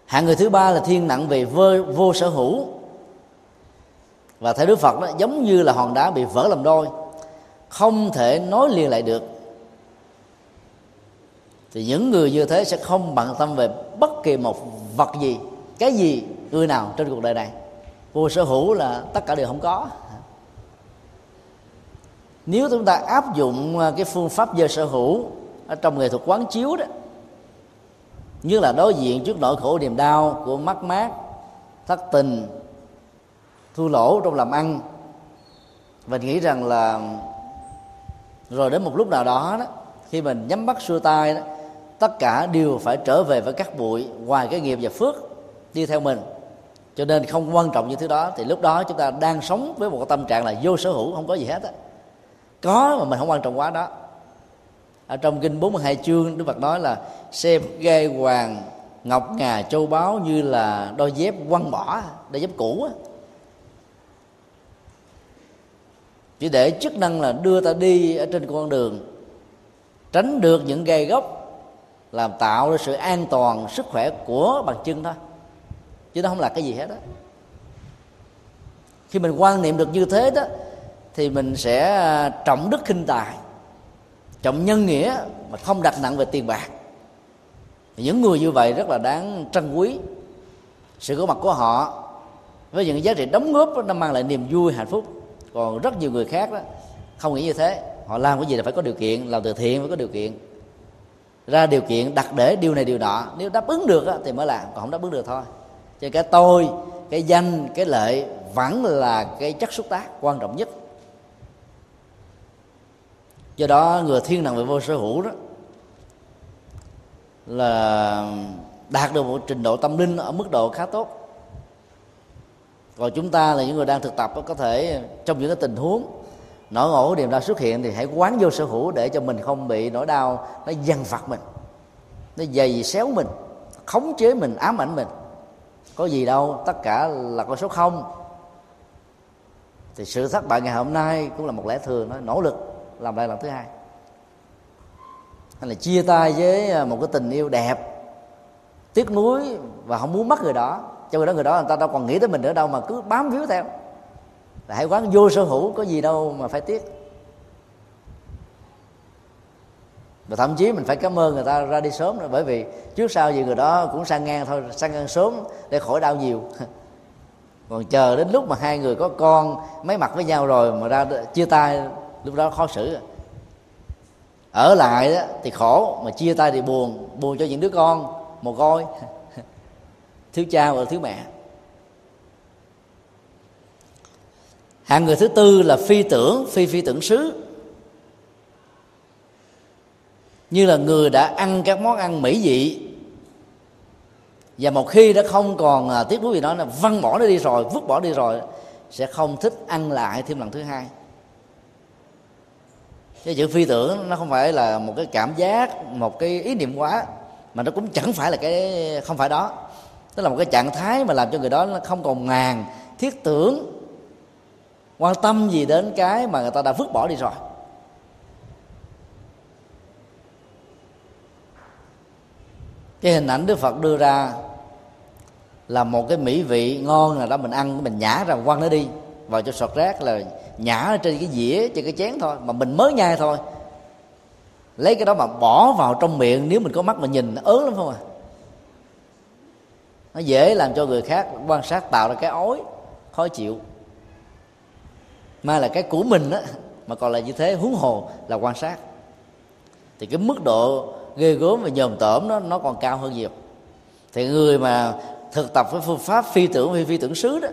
Hạng người thứ ba là thiên nặng về vô sở hữu, và theo Đức Phật đó, giống như là hòn đá bị vỡ làm đôi, không thể nối liền lại được. Thì những người như thế sẽ không bận tâm về bất kỳ một vật gì, cái gì, người nào trên cuộc đời này. Vô sở hữu là tất cả đều không có. Nếu chúng ta áp dụng cái phương pháp vô sở hữu ở trong nghệ thuật quán chiếu đó, như là đối diện trước nỗi khổ niềm đau của mất mát, thất tình, thua lỗ trong làm ăn, và nghĩ rằng là rồi đến một lúc nào đó, khi mình nhắm mắt xuôi tay đó, tất cả đều phải trở về với các bụi, ngoài cái nghiệp và phước đi theo mình, cho nên không quan trọng như thứ đó. Thì lúc đó chúng ta đang sống với một tâm trạng là vô sở hữu, không có gì hết á, có mà mình không quan trọng quá đó. Ở trong Kinh 42 chương, Đức Phật nói là xem gai hoàng, ngọc ngà, châu báu như là đôi dép quăng bỏ, đôi dép cũ á, chỉ để chức năng là đưa ta đi ở trên con đường, tránh được những gai góc, làm tạo ra sự an toàn, sức khỏe của bàn chân thôi, chứ nó không là cái gì hết á. Khi mình quan niệm được như thế đó, thì mình sẽ trọng đức khinh tài, trọng nhân nghĩa mà không đặt nặng về tiền bạc. Những người như vậy rất là đáng trân quý. Sự có mặt của họ với những giá trị đóng góp nó mang lại niềm vui, hạnh phúc. Còn rất nhiều người khác đó không nghĩ như thế. Họ làm cái gì là phải có điều kiện, làm từ thiện phải có điều kiện, ra điều kiện đặt để điều này điều nọ. Nếu đáp ứng được thì mới làm, còn không đáp ứng được thôi. Cho nên cái tôi, cái danh, cái lợi vẫn là cái chất xúc tác quan trọng nhất. Do đó người thiên nặng về vô sở hữu đó là đạt được một trình độ tâm linh ở mức độ khá tốt. Còn chúng ta là những người đang thực tập có thể trong những cái tình huống nỗi ngộ niềm đau xuất hiện thì hãy quán vô sở hữu để cho mình không bị nỗi đau nó dằn vặt mình, nó dày xéo mình, khống chế mình, ám ảnh mình. Có gì đâu, tất cả là con số không. Thì sự thất bại ngày hôm nay cũng là một lẽ thường, nó nỗ lực làm lại lần thứ hai. Hay là chia tay với một cái tình yêu đẹp, tiếc nuối và không muốn mất người đó. Cho người đó người ta đâu còn nghĩ tới mình nữa đâu mà cứ bám víu theo. Là hãy quán vô sở hữu, có gì đâu mà phải tiếc. Và thậm chí mình phải cảm ơn người ta ra đi sớm nữa, bởi vì trước sau gì người đó cũng sang ngang thôi, sang ngang sớm để khỏi đau nhiều. Còn chờ đến lúc mà hai người có con mấy mặt với nhau rồi mà ra chia tay, lúc đó khó xử. Ở lại đó thì khổ, mà chia tay thì buồn, buồn cho những đứa con mồ côi, thiếu cha và thiếu mẹ. Hạng người thứ tư là phi tưởng, phi tưởng xứ, như là người đã ăn các món ăn mỹ vị và một khi đã không còn tiếc nuối gì đó, là văng bỏ nó đi rồi, vứt bỏ đi rồi, sẽ không thích ăn lại thêm lần thứ hai. Cái chữ phi tưởng nó không phải là một cái cảm giác, một cái ý niệm quá, mà nó cũng chẳng phải là cái không phải đó. Tức là một cái trạng thái mà làm cho người đó nó không còn ngàn thiết tưởng, quan tâm gì đến cái mà người ta đã vứt bỏ đi rồi. Cái hình ảnh Đức Phật đưa ra là một cái mỹ vị ngon là đó, mình ăn mình nhả ra, quăng nó đi vào cho sọt rác, là nhả trên cái dĩa, trên cái chén thôi, mà mình mới nhai thôi, lấy cái đó mà bỏ vào trong miệng. Nếu mình có mắt mình nhìn nó ớn lắm, không à, nó dễ làm cho người khác quan sát, tạo ra cái ói khó chịu. Mai là cái của mình á mà còn là như thế, huống hồ là quan sát, thì cái mức độ ghê gớm và nhòm tởm nó còn cao hơn nhiều. Thì người mà thực tập với phương pháp phi tưởng hay phi tưởng xứ đó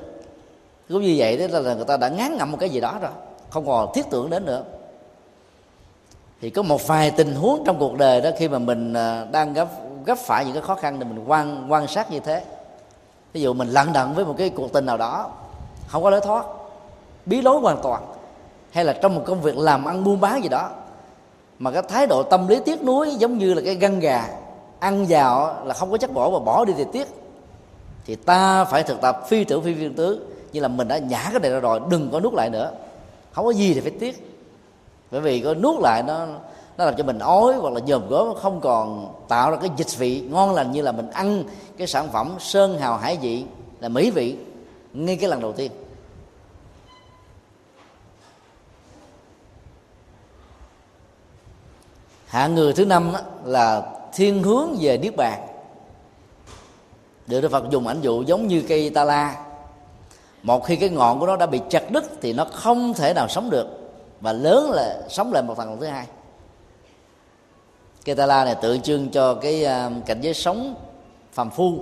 cũng như vậy, đó là người ta đã ngán ngẩm một cái gì đó rồi, không còn thiết tưởng đến nữa. Thì có một vài tình huống trong cuộc đời đó, khi mà mình đang gấp phải những cái khó khăn thì mình quan sát như thế. Ví dụ mình lận đận với một cái cuộc tình nào đó, không có lối thoát, bí lối hoàn toàn, hay là trong một công việc làm ăn buôn bán gì đó, mà cái thái độ tâm lý tiếc nuối giống như là cái gân gà ăn vào là không có chất bỏ mà bỏ đi thì tiếc. Thì ta phải thực tập phi tưởng phi viên tướng, như là mình đã nhả cái này ra rồi, đừng có nuốt lại nữa, không có gì thì phải tiếc. Bởi vì có nuốt lại nó làm cho mình ói hoặc là nhòm gớm, không còn tạo ra cái dịch vị ngon lành như là mình ăn cái sản phẩm sơn hào hải vị là mỹ vị ngay cái lần đầu tiên. Hạng người thứ năm là thiên hướng về niết bàn. Được Đức Phật dùng ảnh dụ giống như cây ta la, một khi cái ngọn của nó đã bị chặt đứt thì nó không thể nào sống được, và lớn là sống lại một lần thứ hai. Cây ta la này tượng trưng cho cái cảnh giới sống phàm phu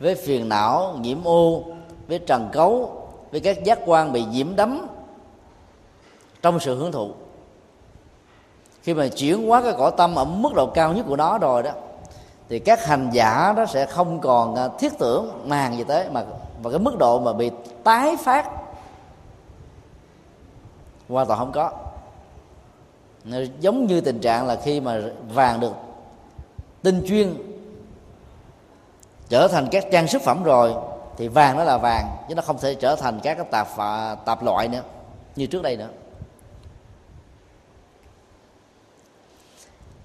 với phiền não, nhiễm ô, với trần cấu, với các giác quan bị nhiễm đắm trong sự hưởng thụ. Khi mà chuyển hóa cái cõi tâm ở mức độ cao nhất của nó rồi đó, thì các hành giả nó sẽ không còn thiết tưởng màng gì tới, mà và cái mức độ mà bị tái phát hoàn toàn không có. Nó giống như tình trạng là khi mà vàng được tinh chuyên trở thành các trang sức phẩm rồi, thì vàng đó là vàng, chứ nó không thể trở thành các cái tạp loại nữa như trước đây nữa.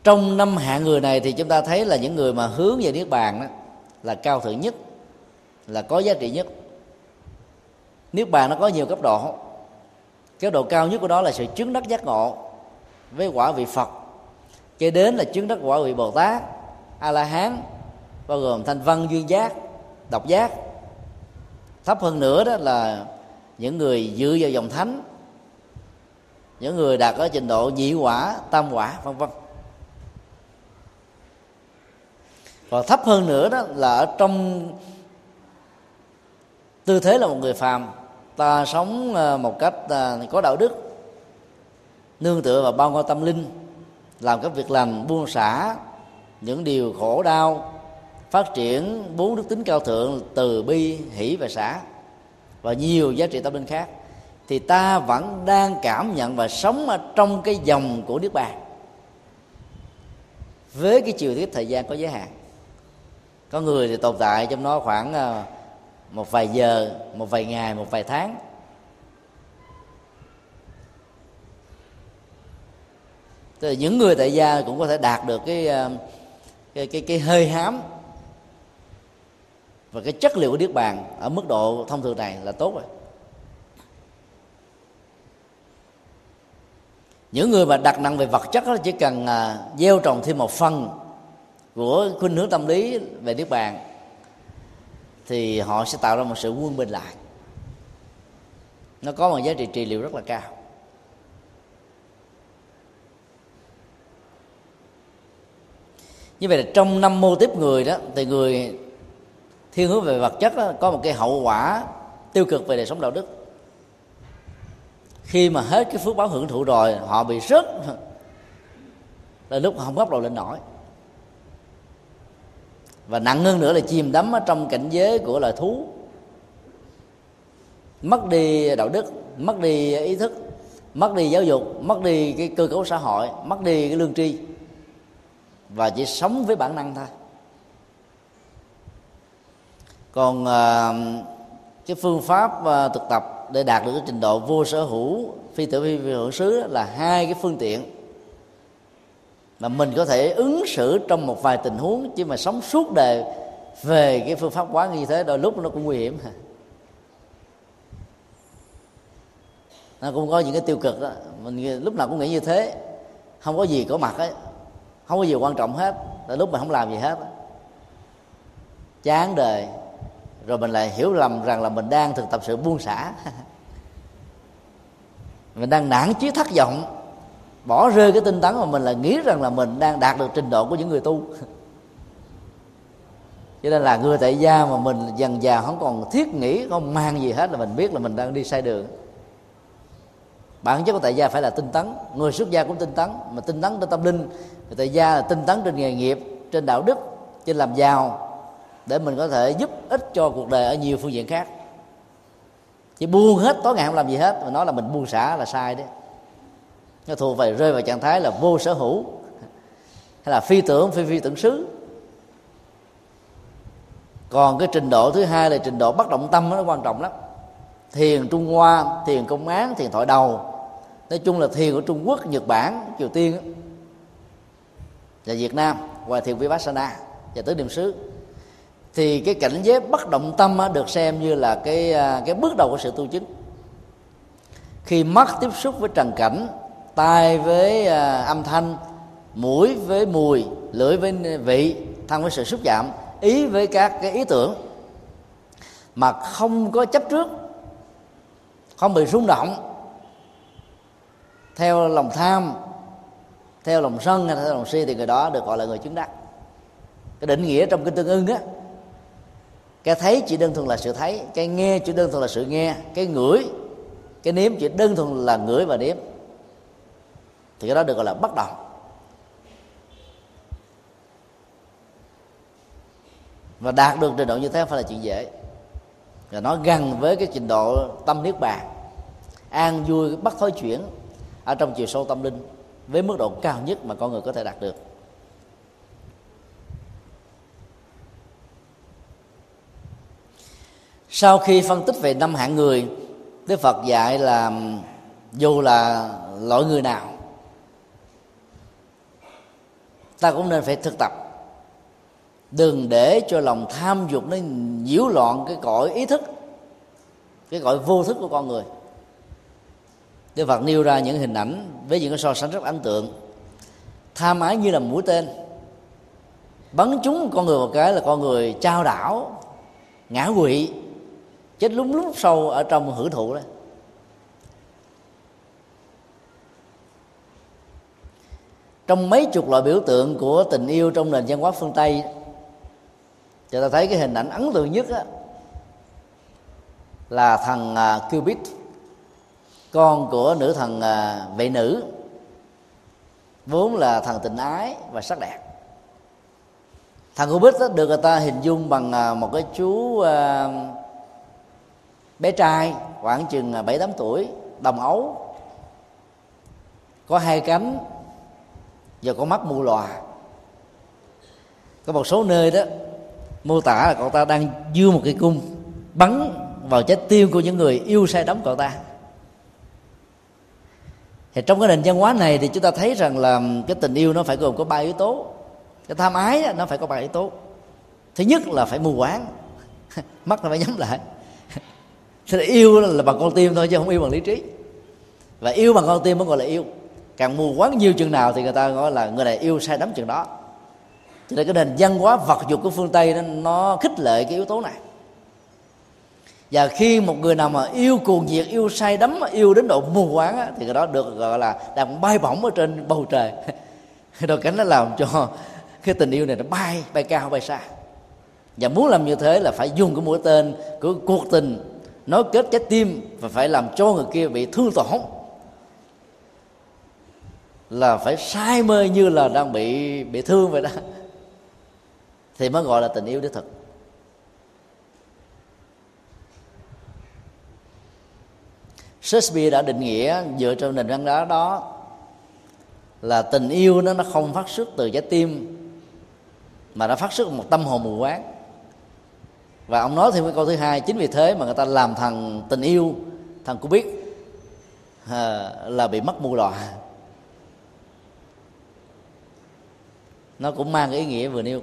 Trong năm hạng người này thì chúng ta thấy là những người mà hướng về niết bàn đó là cao thượng nhất, là có giá trị nhất. Niết bàn nó có nhiều cấp độ. Cái độ cao nhất của đó là sự chứng đắc giác ngộ với quả vị Phật, kế đến là chứng đắc quả vị Bồ Tát, A La Hán, bao gồm thanh văn, duyên giác, độc giác. Thấp hơn nữa đó là những người dự vào dòng thánh, những người đạt ở trình độ nhị quả, tam quả, vân vân. Còn thấp hơn nữa đó là ở trong tư thế là một người phàm, ta sống một cách có đạo đức, nương tựa vào bao ngôi tâm linh, làm các việc lành, buông xả những điều khổ đau, phát triển 4 đức tính cao thượng từ bi, hỷ và xả, và nhiều giá trị tâm linh khác, thì ta vẫn đang cảm nhận và sống ở trong cái dòng của niết bàn với cái chiều tiếp thời gian có giới hạn. Có người thì tồn tại trong nó khoảng một vài giờ, một vài ngày, một vài tháng. Tức là những người tại gia cũng có thể đạt được cái hơi hám và cái chất liệu của niết bàn ở mức độ thông thường này là tốt rồi. Những người mà đặt nặng về vật chất đó, chỉ cần gieo trồng thêm một phần của khuynh hướng tâm lý về niết bàn thì họ sẽ tạo ra một sự quân bình lại. Nó có một giá trị trị liệu rất là cao. Như vậy là trong năm mô típ người đó, thì người thiên hướng về vật chất đó, có một cái hậu quả tiêu cực về đời sống đạo đức. Khi mà hết cái phước báo hưởng thụ rồi, họ bị rớt là lúc không gấp đầu lên nổi. Và nặng hơn nữa là chìm đắm ở trong cảnh giới của loài thú, mất đi đạo đức, mất đi ý thức, mất đi giáo dục, mất đi cái cơ cấu xã hội, mất đi cái lương tri, và chỉ sống với bản năng thôi. Còn cái phương pháp thực tập để đạt được cái trình độ vô sở hữu phi tưởng phi hưởng xứ là hai cái phương tiện mà mình có thể ứng xử trong một vài tình huống, chứ mà sống suốt đời về cái phương pháp quá như thế đôi lúc nó cũng nguy hiểm. Nó cũng có những cái tiêu cực đó, mình lúc nào cũng nghĩ như thế, không có gì có mặt ấy, không có gì quan trọng hết, đôi lúc mình không làm gì hết, chán đời, rồi mình lại hiểu lầm rằng là mình đang thực tập sự buông xả, mình đang nản chí thất vọng, bỏ rơi cái tinh tấn mà mình là nghĩ rằng là mình đang đạt được trình độ của những người tu. Cho nên là người tại gia mà mình dần già không còn thiết nghĩ, không mang gì hết, là mình biết là mình đang đi sai đường. Bản chất của tại gia phải là tinh tấn. Người xuất gia cũng tinh tấn, mà tinh tấn trên tâm linh. Người tại gia là tinh tấn trên nghề nghiệp, trên đạo đức, trên làm giàu, để mình có thể giúp ích cho cuộc đời ở nhiều phương diện khác. Chỉ buông hết, tối ngày không làm gì hết, mà nói là mình buông xả là sai đấy. Nó thuộc về rơi vào trạng thái là vô sở hữu, hay là phi tưởng, phi tưởng xứ. Còn cái trình độ thứ hai là trình độ bất động tâm, nó quan trọng lắm. Thiền Trung Hoa, thiền Công Án, thiền Thọ Đầu, nói chung là thiền của Trung Quốc, Nhật Bản, Triều Tiên và Việt Nam, ngoài thiền Vipassana và tứ niệm xứ, thì cái cảnh giới bất động tâm được xem như là cái bước đầu của sự tu chứng. Khi mắt tiếp xúc với trần cảnh, tai với âm thanh, mũi với mùi, lưỡi với vị, thân với sự xúc chạm, ý với các cái ý tưởng, mà không có chấp trước, không bị rung động theo lòng tham, theo lòng sân hay theo lòng si, thì người đó được gọi là người chứng đắc. Cái định nghĩa trong Kinh Tương Ưng á, cái thấy chỉ đơn thuần là sự thấy, cái nghe chỉ đơn thuần là sự nghe, cái ngửi, cái nếm chỉ đơn thuần là ngửi và nếm, thì cái đó được gọi là bất động. Và đạt được trình độ như thế phải là chuyện dễ, và nó gần với cái trình độ tâm niết bàn, an vui bất thối chuyển ở trong chiều sâu tâm linh, với mức độ cao nhất mà con người có thể đạt được. Sau khi phân tích về 5 hạng người, Đức Phật dạy là dù là loại người nào, ta cũng nên phải thực tập. Đừng để cho lòng tham dục nó nhiễu loạn cái cõi ý thức, cái cõi vô thức của con người. Đức Phật nêu ra những hình ảnh với những cái so sánh rất ấn tượng. Tham ái như là mũi tên, bắn trúng con người một cái là con người chao đảo, ngã quỵ, chết lúng lúc sâu ở trong hưởng thụ đấy. Trong mấy chục loại biểu tượng của tình yêu trong nền văn hóa phương Tây, chúng ta thấy cái hình ảnh ấn tượng nhất là thằng Cupid, con của nữ thần Vệ Nữ, vốn là thần tình ái và sắc đẹp. Thằng Cupid được người ta hình dung bằng một cái chú bé trai khoảng chừng 7-8 tuổi, đồng ấu, có 2 cánh và có mắt mù lòa. Có một số nơi đó mô tả là cậu ta đang giơ một cây cung bắn vào trái tim của những người yêu say đắm cậu ta. Thì trong cái nền văn hóa này thì chúng ta thấy rằng là cái tình yêu nó phải gồm có 3 yếu tố. Cái tham ái đó, nó phải có 3 yếu tố. Thứ nhất là phải mù quáng, mắt là phải nhắm lại. Thế là yêu là bằng con tim thôi chứ không yêu bằng lý trí. Và yêu bằng con tim mới gọi là yêu. Càng mù quáng nhiều chừng nào thì người ta gọi là người này yêu say đắm chừng đó. Cho nên cái nền văn hóa vật dục của phương Tây nó khích lệ cái yếu tố này. Và khi một người nào mà yêu cuồng nhiệt, yêu say đắm, yêu đến độ mù quáng á, thì cái đó được gọi là đang bay bổng ở trên bầu trời. Đôi cánh nó làm cho cái tình yêu này nó bay cao, bay xa. Và muốn làm như thế là phải dùng cái mũi tên của cuộc tình, nối kết trái tim, và phải làm cho người kia bị thương tổn, là phải say mê như là đang bị thương vậy đó, thì mới gọi là tình yêu đích thực. Shakespeare đã định nghĩa dựa trên nền văn hóa đó là tình yêu nó không phát xuất từ trái tim, mà nó phát xuất một tâm hồn mù quáng. Và ông nói thêm cái câu thứ hai, chính vì thế mà người ta làm thằng tình yêu, thằng Cupid là bị mất mù lòa. Nó cũng mang cái ý nghĩa vừa nêu.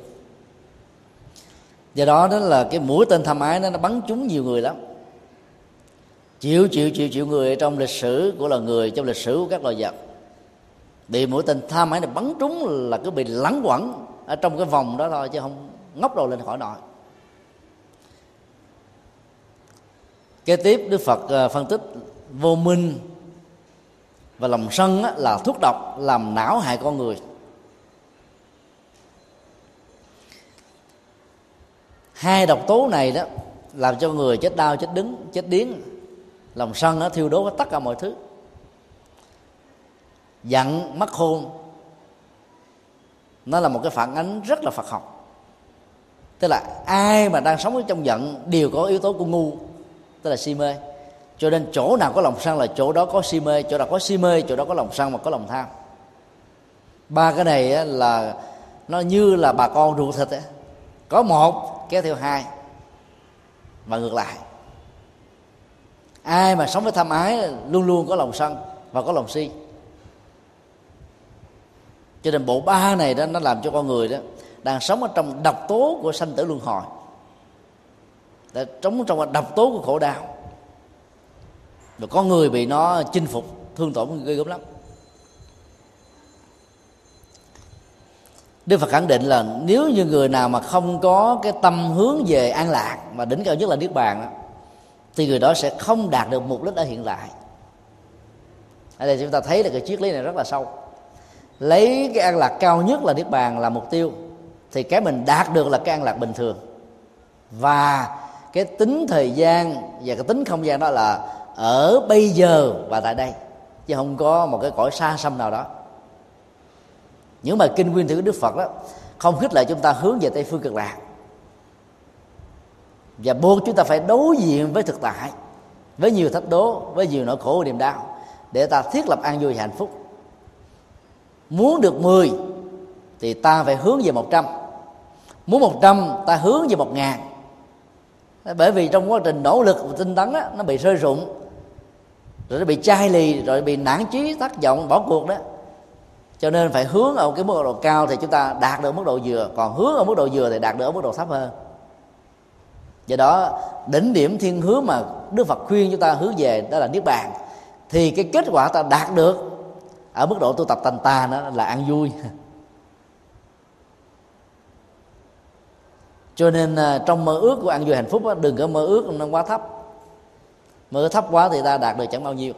Do đó đó là cái mũi tên tham ái nó bắn trúng nhiều người lắm. Chịu người trong lịch sử của loài người, trong lịch sử của các loài vật, bị mũi tên tham ái này bắn trúng là cứ bị lẳng quẩn ở trong cái vòng đó thôi, chứ không ngóc đầu lên khỏi nổi. Kế tiếp Đức Phật phân tích vô minh và lòng sân là thuốc độc làm não hại con người. Hai độc tố này đó làm cho người chết đau, chết đứng, chết điếng. Lòng sân nó thiêu đốt tất cả mọi thứ. Giận mất khôn, nó là một cái phản ánh rất là Phật học. Tức là ai mà đang sống trong giận đều có yếu tố của ngu, tức là si mê. Cho nên chỗ nào có lòng sân là chỗ đó có si mê, chỗ nào có si mê, chỗ đó có lòng sân mà có lòng tham. Ba cái này là nó như là bà con ruột thịt ấy. Có một kéo theo hai, và ngược lại. Ai mà sống với tham ái luôn luôn có lòng sân và có lòng si. Cho nên bộ ba này đó nó làm cho con người đó đang sống ở trong độc tố của sanh tử luân hồi, đã sống trong độc tố của khổ đau. Rồi có người bị nó chinh phục, thương tổn ghê gớm lắm. Đức Phật khẳng định là nếu như người nào mà không có cái tâm hướng về an lạc mà đỉnh cao nhất là Niết Bàn đó, thì người đó sẽ không đạt được mục đích ở hiện tại. Ở đây chúng ta thấy là cái triết lý này rất là sâu. Lấy cái an lạc cao nhất là Niết Bàn là mục tiêu, thì cái mình đạt được là cái an lạc bình thường. Và cái tính thời gian và cái tính không gian đó là ở bây giờ và tại đây, chứ không có một cái cõi xa xăm nào đó. Nhưng mà kinh nguyên thủy của Đức Phật đó không khích lệ chúng ta hướng về Tây Phương Cực Lạc, và buộc chúng ta phải đối diện với thực tại, với nhiều thách đố, với nhiều nỗi khổ và niềm đau, để ta thiết lập an vui và hạnh phúc. Muốn được 10 thì ta phải hướng về 100, muốn 100 ta hướng về 1000. Bởi vì trong quá trình nỗ lực và tinh tấn đó, nó bị rơi rụng, rồi nó bị chai lì, rồi bị nản chí, thất vọng, bỏ cuộc đó. Cho nên phải hướng ở cái mức độ cao thì chúng ta đạt được mức độ vừa, còn hướng ở mức độ vừa thì đạt được ở mức độ thấp hơn. Do đó đỉnh điểm thiên hướng mà Đức Phật khuyên chúng ta hướng về đó là Niết Bàn, thì cái kết quả ta đạt được ở mức độ tu tập tành tà đó là an vui. Cho nên trong mơ ước của an vui hạnh phúc đó, đừng có mơ ước nó quá thấp. Mơ ước thấp quá thì ta đạt được chẳng bao nhiêu.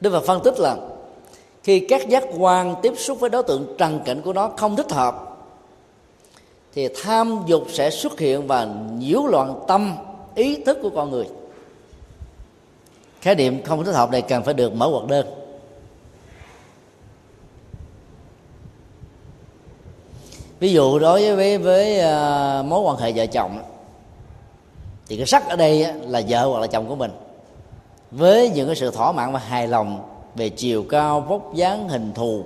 Đức Phật phân tích là khi các giác quan tiếp xúc với đối tượng trần cảnh của nó không thích hợp, thì tham dục sẽ xuất hiện và nhiễu loạn tâm ý thức của con người. Khái niệm không thích hợp này cần phải được mở ngoặc đơn. Ví dụ đối với mối quan hệ vợ chồng, thì cái sắc ở đây là vợ hoặc là chồng của mình. Với những cái sự thỏa mãn và hài lòng về chiều cao, vóc dáng, hình thù,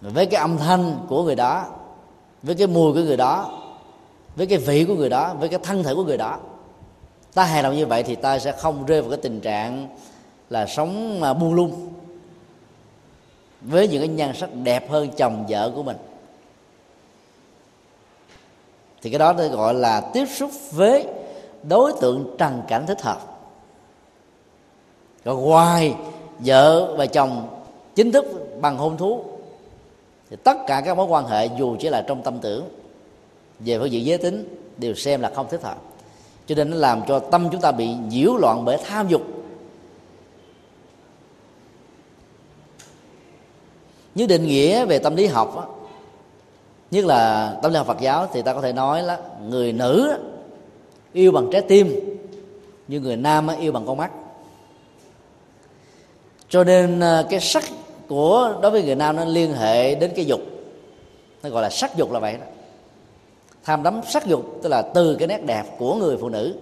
với cái âm thanh của người đó, với cái mùi của người đó, với cái vị của người đó, với cái thân thể của người đó, ta hài lòng như vậy thì ta sẽ không rơi vào cái tình trạng là sống buông lung với những cái nhan sắc đẹp hơn chồng vợ của mình. Thì cái đó gọi là tiếp xúc với đối tượng trần cảnh thích hợp. Còn ngoài vợ và chồng chính thức bằng hôn thú, thì tất cả các mối quan hệ dù chỉ là trong tâm tưởng về phương diện giới tính đều xem là không thích hợp. Cho nên nó làm cho tâm chúng ta bị nhiễu loạn bởi tham dục. Như định nghĩa về tâm lý học đó, nhất là tâm lý học Phật giáo, thì ta có thể nói là người nữ đó, yêu bằng trái tim, như người nam yêu bằng con mắt. Cho nên cái sắc của đối với người nam nó liên hệ đến cái dục, nó gọi là sắc dục là vậy đó. Tham đắm sắc dục tức là từ cái nét đẹp của người phụ nữ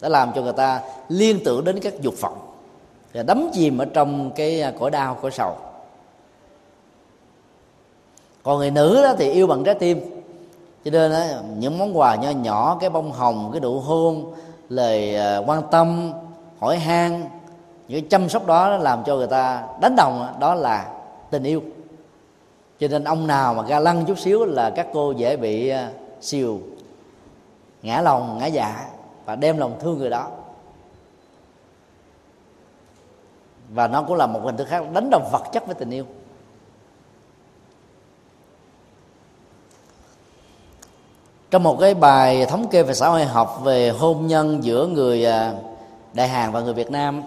đã làm cho người ta liên tưởng đến các dục vọng, rồi đắm chìm ở trong cái cõi đau, cõi sầu. Còn người nữ đó thì yêu bằng trái tim. Cho nên những món quà nhỏ nhỏ, cái bông hồng, cái nụ hôn, lời quan tâm, hỏi han, những chăm sóc đó làm cho người ta đánh đồng đó là tình yêu. Cho nên ông nào mà ga lăng chút xíu là các cô dễ bị xìu, ngã lòng, ngã dạ và đem lòng thương người đó. Và nó cũng là một hình thức khác đánh đồng vật chất với tình yêu. Trong một cái bài thống kê về xã hội học về hôn nhân giữa người Đại Hàn và người Việt Nam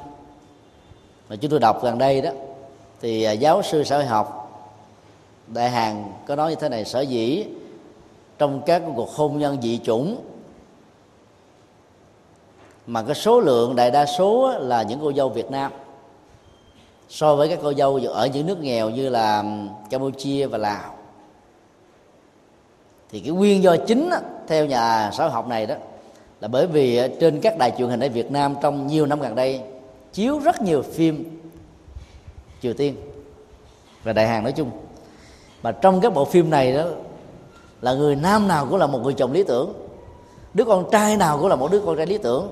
mà chúng tôi đọc gần đây đó, thì giáo sư xã hội học Đại Hàn có nói như thế này: sở dĩ trong các cuộc hôn nhân dị chủng mà cái số lượng đại đa số là những cô dâu Việt Nam so với các cô dâu ở những nước nghèo như là Campuchia và Lào, thì cái nguyên do chính theo nhà xã hội học này đó là bởi vì trên các đài truyền hình ở Việt Nam trong nhiều năm gần đây chiếu rất nhiều phim Triều Tiên và Đại Hàn nói chung, mà trong các bộ phim này đó là người nam nào cũng là một người chồng lý tưởng, đứa con trai nào cũng là một đứa con trai lý tưởng,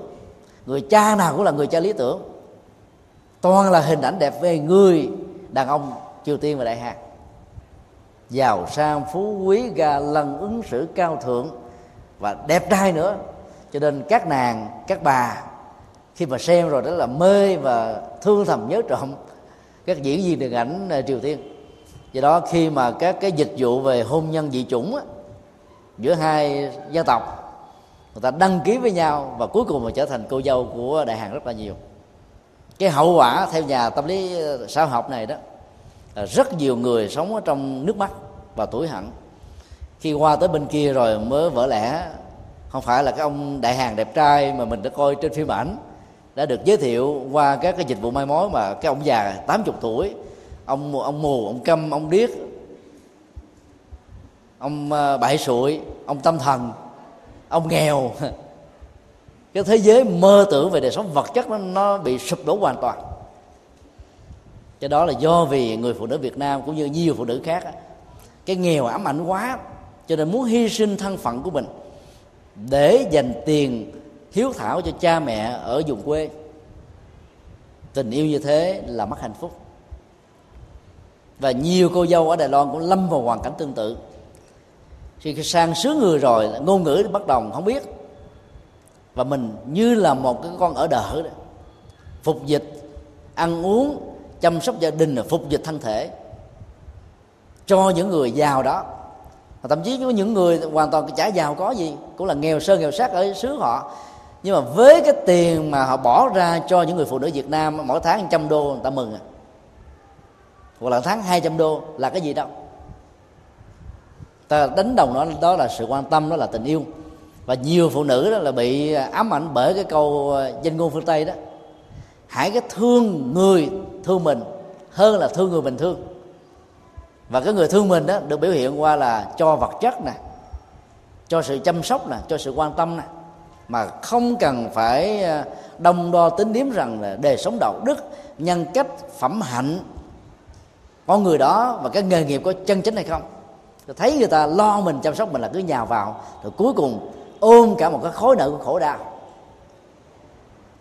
người cha nào cũng là người cha lý tưởng, toàn là hình ảnh đẹp về người đàn ông Triều Tiên và Đại Hàn, giàu sang phú quý, ga lăng, ứng xử cao thượng và đẹp trai nữa. Cho nên các nàng, các bà khi mà xem rồi đó là mê và thương thầm nhớ trộm các diễn viên điện ảnh Triều Tiên. Do đó khi mà các cái dịch vụ về hôn nhân dị chủng á, giữa hai gia tộc người ta đăng ký với nhau và cuối cùng mà trở thành cô dâu của Đại Hàn rất là nhiều. Cái hậu quả theo nhà tâm lý xã hội học này đó là rất nhiều người sống ở trong nước mắt và tủi hận khi qua tới bên kia rồi mới vỡ lẽ. Không phải là cái ông Đại Hàn đẹp trai mà mình đã coi trên phim ảnh đã được giới thiệu qua các cái dịch vụ mai mối, mà cái ông già 80 tuổi, ông mù, ông câm, ông điếc, ông bại sụi, ông tâm thần, ông nghèo. Cái thế giới mơ tưởng về đời sống vật chất nó bị sụp đổ hoàn toàn. Cái đó là do vì người phụ nữ Việt Nam cũng như nhiều phụ nữ khác cái nghèo ám ảnh quá, cho nên muốn hy sinh thân phận của mình để dành tiền hiếu thảo cho cha mẹ ở vùng quê. Tình yêu như thế là mất hạnh phúc. Và nhiều cô dâu ở Đài Loan cũng lâm vào hoàn cảnh tương tự. Khi sang xứ người rồi, ngôn ngữ bất đồng không biết, và mình như là một cái con ở đợ, phục dịch, ăn uống, chăm sóc gia đình, phục dịch thân thể cho những người giàu đó. Và thậm chí có những người hoàn toàn chả giàu có gì, cũng là nghèo sơ nghèo sát ở xứ họ, nhưng mà với cái tiền mà họ bỏ ra cho những người phụ nữ Việt Nam mỗi tháng $100, người ta mừng à. Hoặc là tháng $200 là cái gì đâu. Ta đánh đồng đó là sự quan tâm, đó là tình yêu. Và nhiều phụ nữ đó là bị ám ảnh bởi cái câu danh ngôn phương Tây đó: hãy cái thương người thương mình hơn là thương người mình thương. Và cái người thương mình đó được biểu hiện qua là cho vật chất nè, cho sự chăm sóc nè, cho sự quan tâm nè, mà không cần phải đong đo tính điểm rằng là đời sống đạo đức, nhân cách, phẩm hạnh con người đó và cái nghề nghiệp có chân chính hay không. Rồi thấy người ta lo mình, chăm sóc mình là cứ nhào vào, rồi cuối cùng ôm cả một cái khối nợ của khổ đau,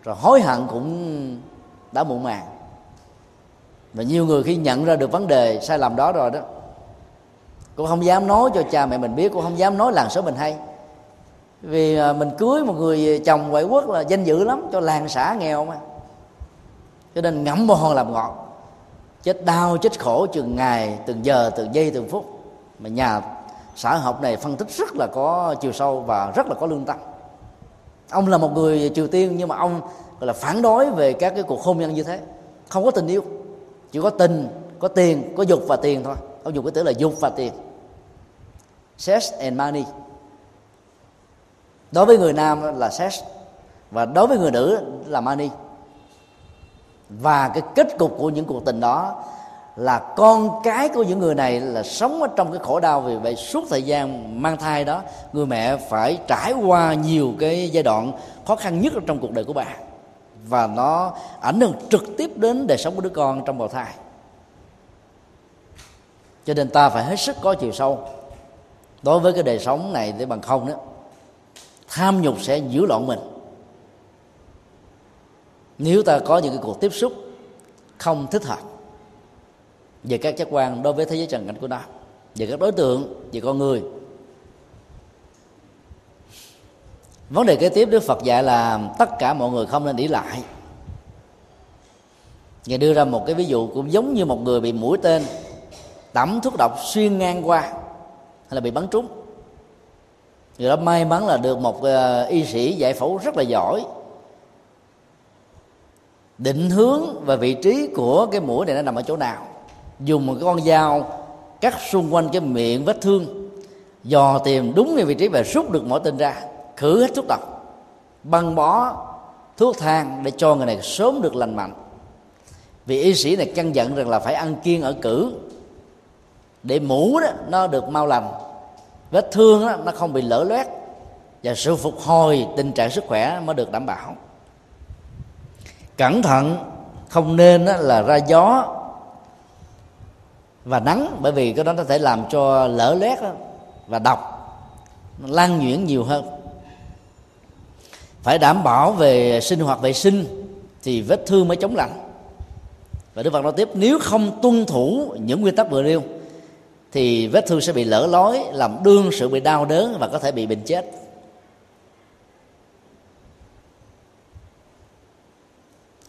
rồi hối hận cũng đã muộn màng. Và nhiều người khi nhận ra được vấn đề sai lầm đó rồi đó, cũng không dám nói cho cha mẹ mình biết, cũng không dám nói làng xóm mình hay, vì mình cưới một người chồng ngoại quốc là danh dự lắm cho làng xã nghèo mà. Cho nên ngậm bồ hòn làm ngọt, chết đau chết khổ chừng ngày, từng giờ, từng giây, từng phút. Mà nhà xã hội học này phân tích rất là có chiều sâu và rất là có lương tâm. Ông là một người Triều Tiên nhưng mà ông gọi là phản đối về các cái cuộc hôn nhân như thế. Không có tình yêu, chỉ có tình, có tiền, có dục và tiền thôi. Ông dùng cái từ là dục và tiền, sex and money. Đối với người nam là sex và đối với người nữ là money. Và cái kết cục của những cuộc tình đó là con cái của những người này là sống ở trong cái khổ đau. Vì vậy suốt thời gian mang thai đó, người mẹ phải trải qua nhiều cái giai đoạn khó khăn nhất trong cuộc đời của bà, và nó ảnh hưởng trực tiếp đến đời sống của đứa con trong bào thai. Cho nên ta phải hết sức có chiều sâu đối với cái đời sống này, để bằng không đó tham nhục sẽ nhiễu loạn mình. Nếu ta có những cái cuộc tiếp xúc không thích hợp về các giác quan đối với thế giới trần cảnh của nó, về các đối tượng, về con người. Vấn đề kế tiếp Đức Phật dạy là tất cả mọi người không nên ỷ lại. Ngài đưa ra một cái ví dụ cũng giống như một người bị mũi tên tẩm thuốc độc xuyên ngang qua hay là bị bắn trúng. Người đó may mắn là được một y sĩ giải phẫu rất là giỏi định hướng và vị trí của cái mũi này nó nằm ở chỗ nào, dùng một cái con dao cắt xung quanh cái miệng vết thương, dò tìm đúng ngay vị trí và rút được mũi tên ra, khử hết thuốc độc, băng bó thuốc thang để cho người này sớm được lành mạnh. Vì y sĩ này căn dặn rằng là phải ăn kiêng ở cữ để mũ đó nó được mau lành, vết thương đó nó không bị lở loét, và sự phục hồi tình trạng sức khỏe mới được đảm bảo. Cẩn thận không nên là ra gió và nắng, bởi vì cái đó có thể làm cho lở loét và độc lan nhuyễn nhiều hơn. Phải đảm bảo về sinh hoạt vệ sinh thì vết thương mới chống lành. Và Đức Phật nói tiếp, nếu không tuân thủ những nguyên tắc vừa nêu thì vết thương sẽ bị lở lối, làm đương sự bị đau đớn và có thể bị bệnh chết.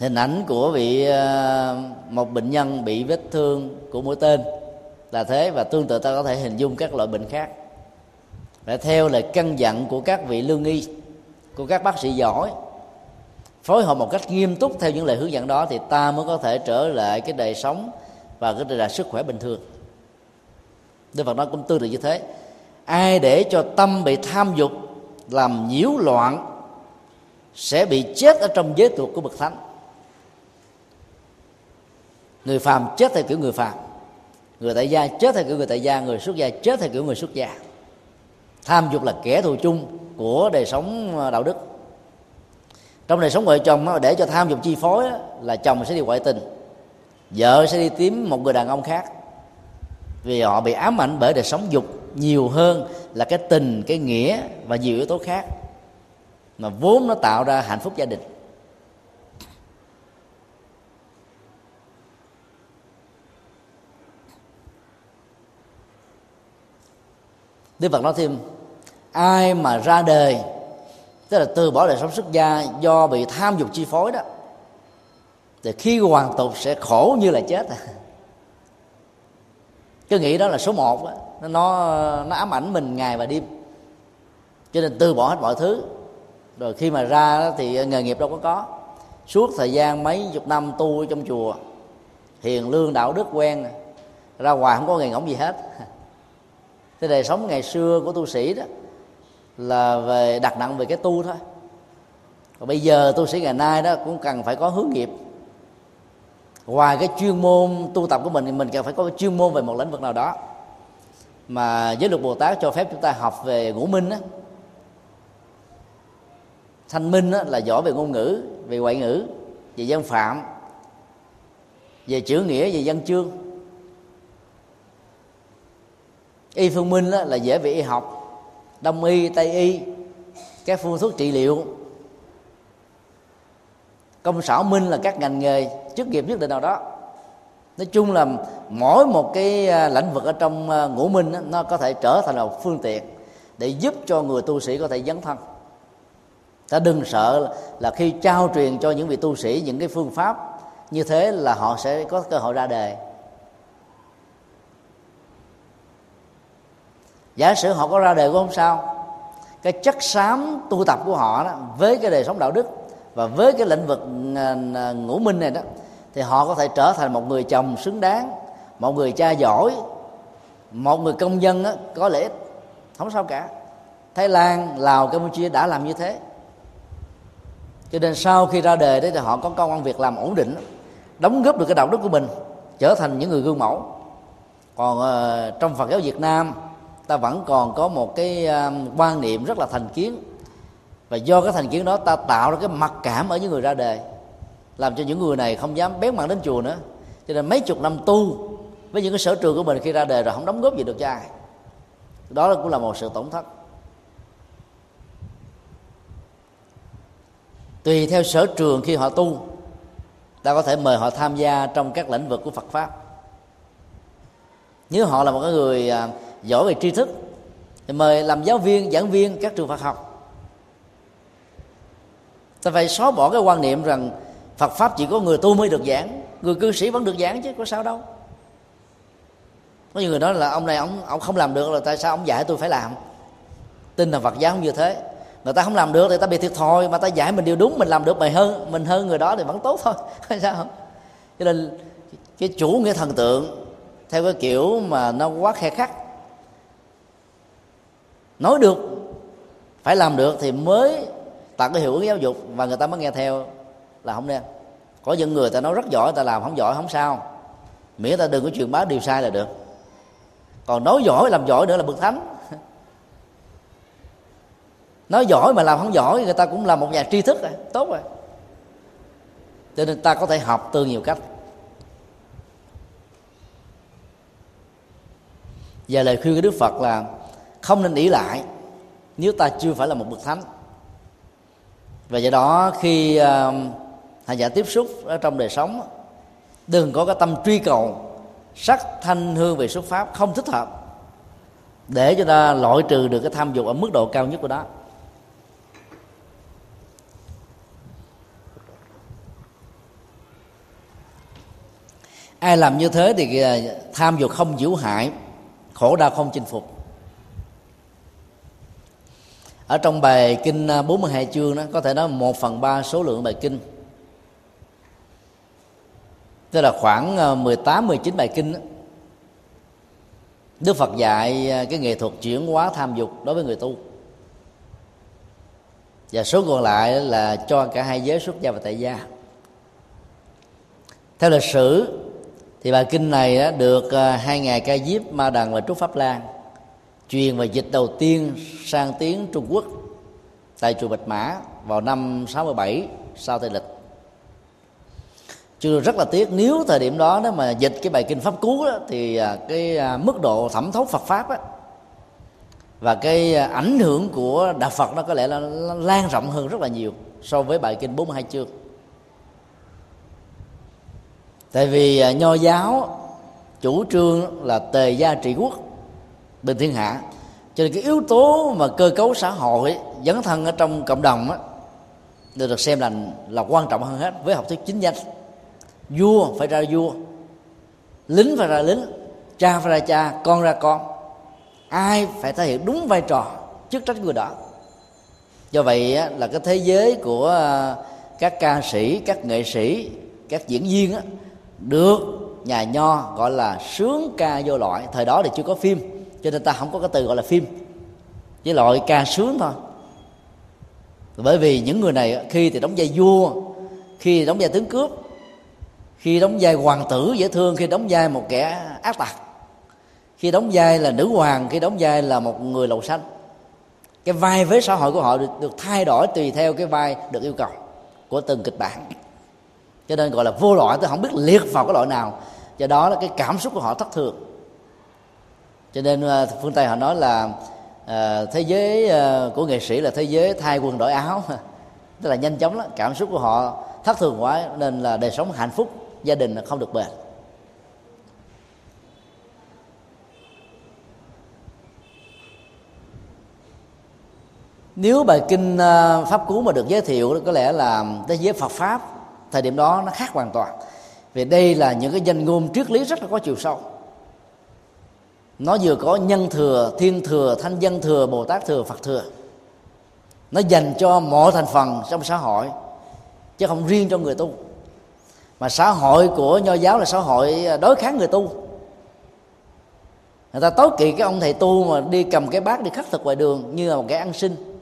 Hình ảnh của một bệnh nhân bị vết thương của mũi tên là thế, và tương tự ta có thể hình dung các loại bệnh khác. Phải theo lời căn dặn của các vị lương y, của các bác sĩ giỏi, phối hợp một cách nghiêm túc theo những lời hướng dẫn đó thì ta mới có thể trở lại cái đời sống và cái đời sức khỏe bình thường. Đức Phật nói cũng tương tự như thế, ai để cho tâm bị tham dục làm nhiễu loạn sẽ bị chết ở trong giới tuộc của bậc thánh. Người phàm chết theo kiểu người phàm, người tại gia chết theo kiểu người tại gia, người xuất gia chết theo kiểu người xuất gia. Tham dục là kẻ thù chung của đời sống đạo đức. Trong đời sống vợ chồng, để cho tham dục chi phối là chồng sẽ đi ngoại tình, vợ sẽ đi tìm một người đàn ông khác, vì họ bị ám ảnh bởi đời sống dục nhiều hơn là cái tình, cái nghĩa và nhiều yếu tố khác mà vốn nó tạo ra hạnh phúc gia đình. Đức Phật nói thêm, ai mà ra đời, tức là từ bỏ đời sống xuất gia do bị tham dục chi phối đó, thì khi hoàn tục sẽ khổ như là chết. Cái nghĩ đó là số một đó. Nó ám ảnh mình ngày và đêm, cho nên từ bỏ hết mọi thứ. Rồi khi mà ra đó thì nghề nghiệp đâu có. Suốt thời gian mấy chục năm tu trong chùa, hiền lương đạo đức quen, ra ngoài không có nghề ngỗng gì hết. Thế đời sống ngày xưa của tu sĩ đó là về đặt nặng về cái tu thôi. Còn bây giờ tu sĩ ngày nay đó cũng cần phải có hướng nghiệp. Ngoài cái chuyên môn tu tập của mình thì mình cần phải có chuyên môn về một lĩnh vực nào đó. Mà giới luật Bồ Tát cho phép chúng ta học về ngũ minh đó. Thanh minh đó là giỏi về ngôn ngữ, về ngoại ngữ, về dân phạm, về chữ nghĩa, về văn chương. Y phương minh đó là dễ về y học, đông y, tây y, các phương thuốc trị liệu. Công sở minh là các ngành nghề chức nghiệp nhất định nào đó. Nói chung là mỗi một cái lĩnh vực ở trong ngũ minh đó, nó có thể trở thành một phương tiện để giúp cho người tu sĩ có thể dấn thân. Ta đừng sợ là khi trao truyền cho những vị tu sĩ những cái phương pháp như thế là họ sẽ có cơ hội ra đề. Giả sử họ có ra đề cũng không sao, cái chất xám tu tập của họ đó, với cái đời sống đạo đức và với cái lĩnh vực ngũ minh này đó, thì họ có thể trở thành một người chồng xứng đáng, một người cha giỏi, một người công dân đó, có lợi ích, không sao cả. Thái Lan, Lào, Campuchia đã làm như thế. Cho nên sau khi ra đề đấy thì họ có công ăn việc làm ổn định, đóng góp được cái đạo đức của mình, trở thành những người gương mẫu. Còn trong Phật giáo Việt Nam, ta vẫn còn có một cái quan niệm rất là thành kiến, và do cái thành kiến đó ta tạo ra cái mặc cảm ở những người ra đề, làm cho những người này không dám bén mảng đến chùa nữa. Cho nên mấy chục năm tu với những cái sở trường của mình, khi ra đề rồi không đóng góp gì được cho ai, đó cũng là một sự tổn thất. Tùy theo sở trường khi họ tu, ta có thể mời họ tham gia trong các lĩnh vực của Phật pháp. Nếu họ là một cái người giỏi về tri thức thì mời làm giáo viên, giảng viên các trường Phật học. Ta phải xóa bỏ cái quan niệm rằng Phật pháp chỉ có người tu mới được giảng, người cư sĩ vẫn được giảng chứ, có sao đâu. Có nhiều người nói là ông này ông không làm được, là tại sao ông dạy tôi phải làm. Tin là Phật giáo không như thế. Người ta không làm được thì ta bị thiệt thòi, mà ta dạy mình điều đúng, mình làm được mình hơn người đó thì vẫn tốt thôi, sao không. Cho nên cái chủ nghĩa thần tượng theo cái kiểu mà nó quá khe khắt. Nói được, phải làm được thì mới tạo cái hiệu ứng giáo dục và người ta mới nghe theo là không nên. Có những người ta nói rất giỏi, ta làm không giỏi không sao, miễn ta đừng có truyền bá điều sai là được. Còn nói giỏi làm giỏi nữa là bậc thánh. Nói giỏi mà làm không giỏi, người ta cũng là một nhà tri thức rồi, tốt rồi. Cho nên ta có thể học từ nhiều cách. Và lời khuyên của Đức Phật là không nên ỷ lại nếu ta chưa phải là một bậc thánh. Và do đó khi hành giả tiếp xúc ở trong đời sống, đừng có cái tâm truy cầu sắc thanh hương vị xuất pháp không thích hợp, để cho ta loại trừ được cái tham dục ở mức độ cao nhất của đó. Ai làm như thế thì tham dục không nhiễu hại, khổ đau không chinh phục. Ở trong bài kinh 42 chương đó, có thể nói 1/3 số lượng bài kinh, tức là khoảng 18-19 bài kinh đó, Đức Phật dạy cái nghệ thuật chuyển hóa tham dục đối với người tu. Và số còn lại là cho cả hai giới xuất gia và tại gia. Theo lịch sử thì bài kinh này được hai ngài Ca Diếp Ma Đằng và Trúc Pháp Lan truyền và dịch đầu tiên sang tiếng Trung Quốc tại chùa Bạch Mã vào năm 67 sau Tây Lịch. Chưa rất là tiếc, nếu thời điểm đó nếu mà dịch cái bài kinh Pháp Cú đó, thì cái mức độ thẩm thấu Phật pháp đó, và cái ảnh hưởng của đạo Phật nó có lẽ là lan rộng hơn rất là nhiều so với bài kinh 42 chương. Tại vì Nho giáo chủ trương là tề gia trị quốc, bình thiên hạ, cho nên cái yếu tố mà cơ cấu xã hội dấn thân ở trong cộng đồng được xem là quan trọng hơn hết. Với học thuyết chính danh, vua phải ra vua, lính phải ra lính, cha phải ra cha, con ra con, ai phải thể hiện đúng vai trò chức trách người đó. Do vậy là cái thế giới của các ca sĩ, các nghệ sĩ, các diễn viên được nhà Nho gọi là sướng ca vô loại. Thời đó thì chưa có phim, cho nên ta không có cái từ gọi là phim, chỉ loại ca sướng thôi. Bởi vì những người này khi thì đóng vai vua, khi thì đóng vai tướng cướp, khi đóng vai hoàng tử dễ thương, khi đóng vai một kẻ ác tặc, khi đóng vai là nữ hoàng, khi đóng vai là một người lầu xanh. Cái vai vế xã hội của họ được thay đổi tùy theo cái vai được yêu cầu của từng kịch bản, cho nên gọi là vô loại. Tôi không biết liệt vào cái loại nào, do đó là cái cảm xúc của họ thất thường. Cho nên phương Tây họ nói là thế giới của nghệ sĩ là thế giới thay quần đổi áo, tức là nhanh chóng lắm. Cảm xúc của họ thất thường quá nên là đời sống hạnh phúc gia đình là không được bền. Nếu bài kinh Pháp Cú mà được giới thiệu, có lẽ là thế giới Phật pháp thời điểm đó nó khác hoàn toàn, vì đây là những cái danh ngôn triết lý rất là có chiều sâu. Nó vừa có nhân thừa, thiên thừa, thanh dân thừa, Bồ Tát thừa, Phật thừa. Nó dành cho mọi thành phần trong xã hội, chứ không riêng cho người tu. Mà xã hội của Nho giáo là xã hội đối kháng người tu. Người ta tối kỵ cái ông thầy tu mà đi cầm cái bát đi khất thực ngoài đường như là một cái ăn xin.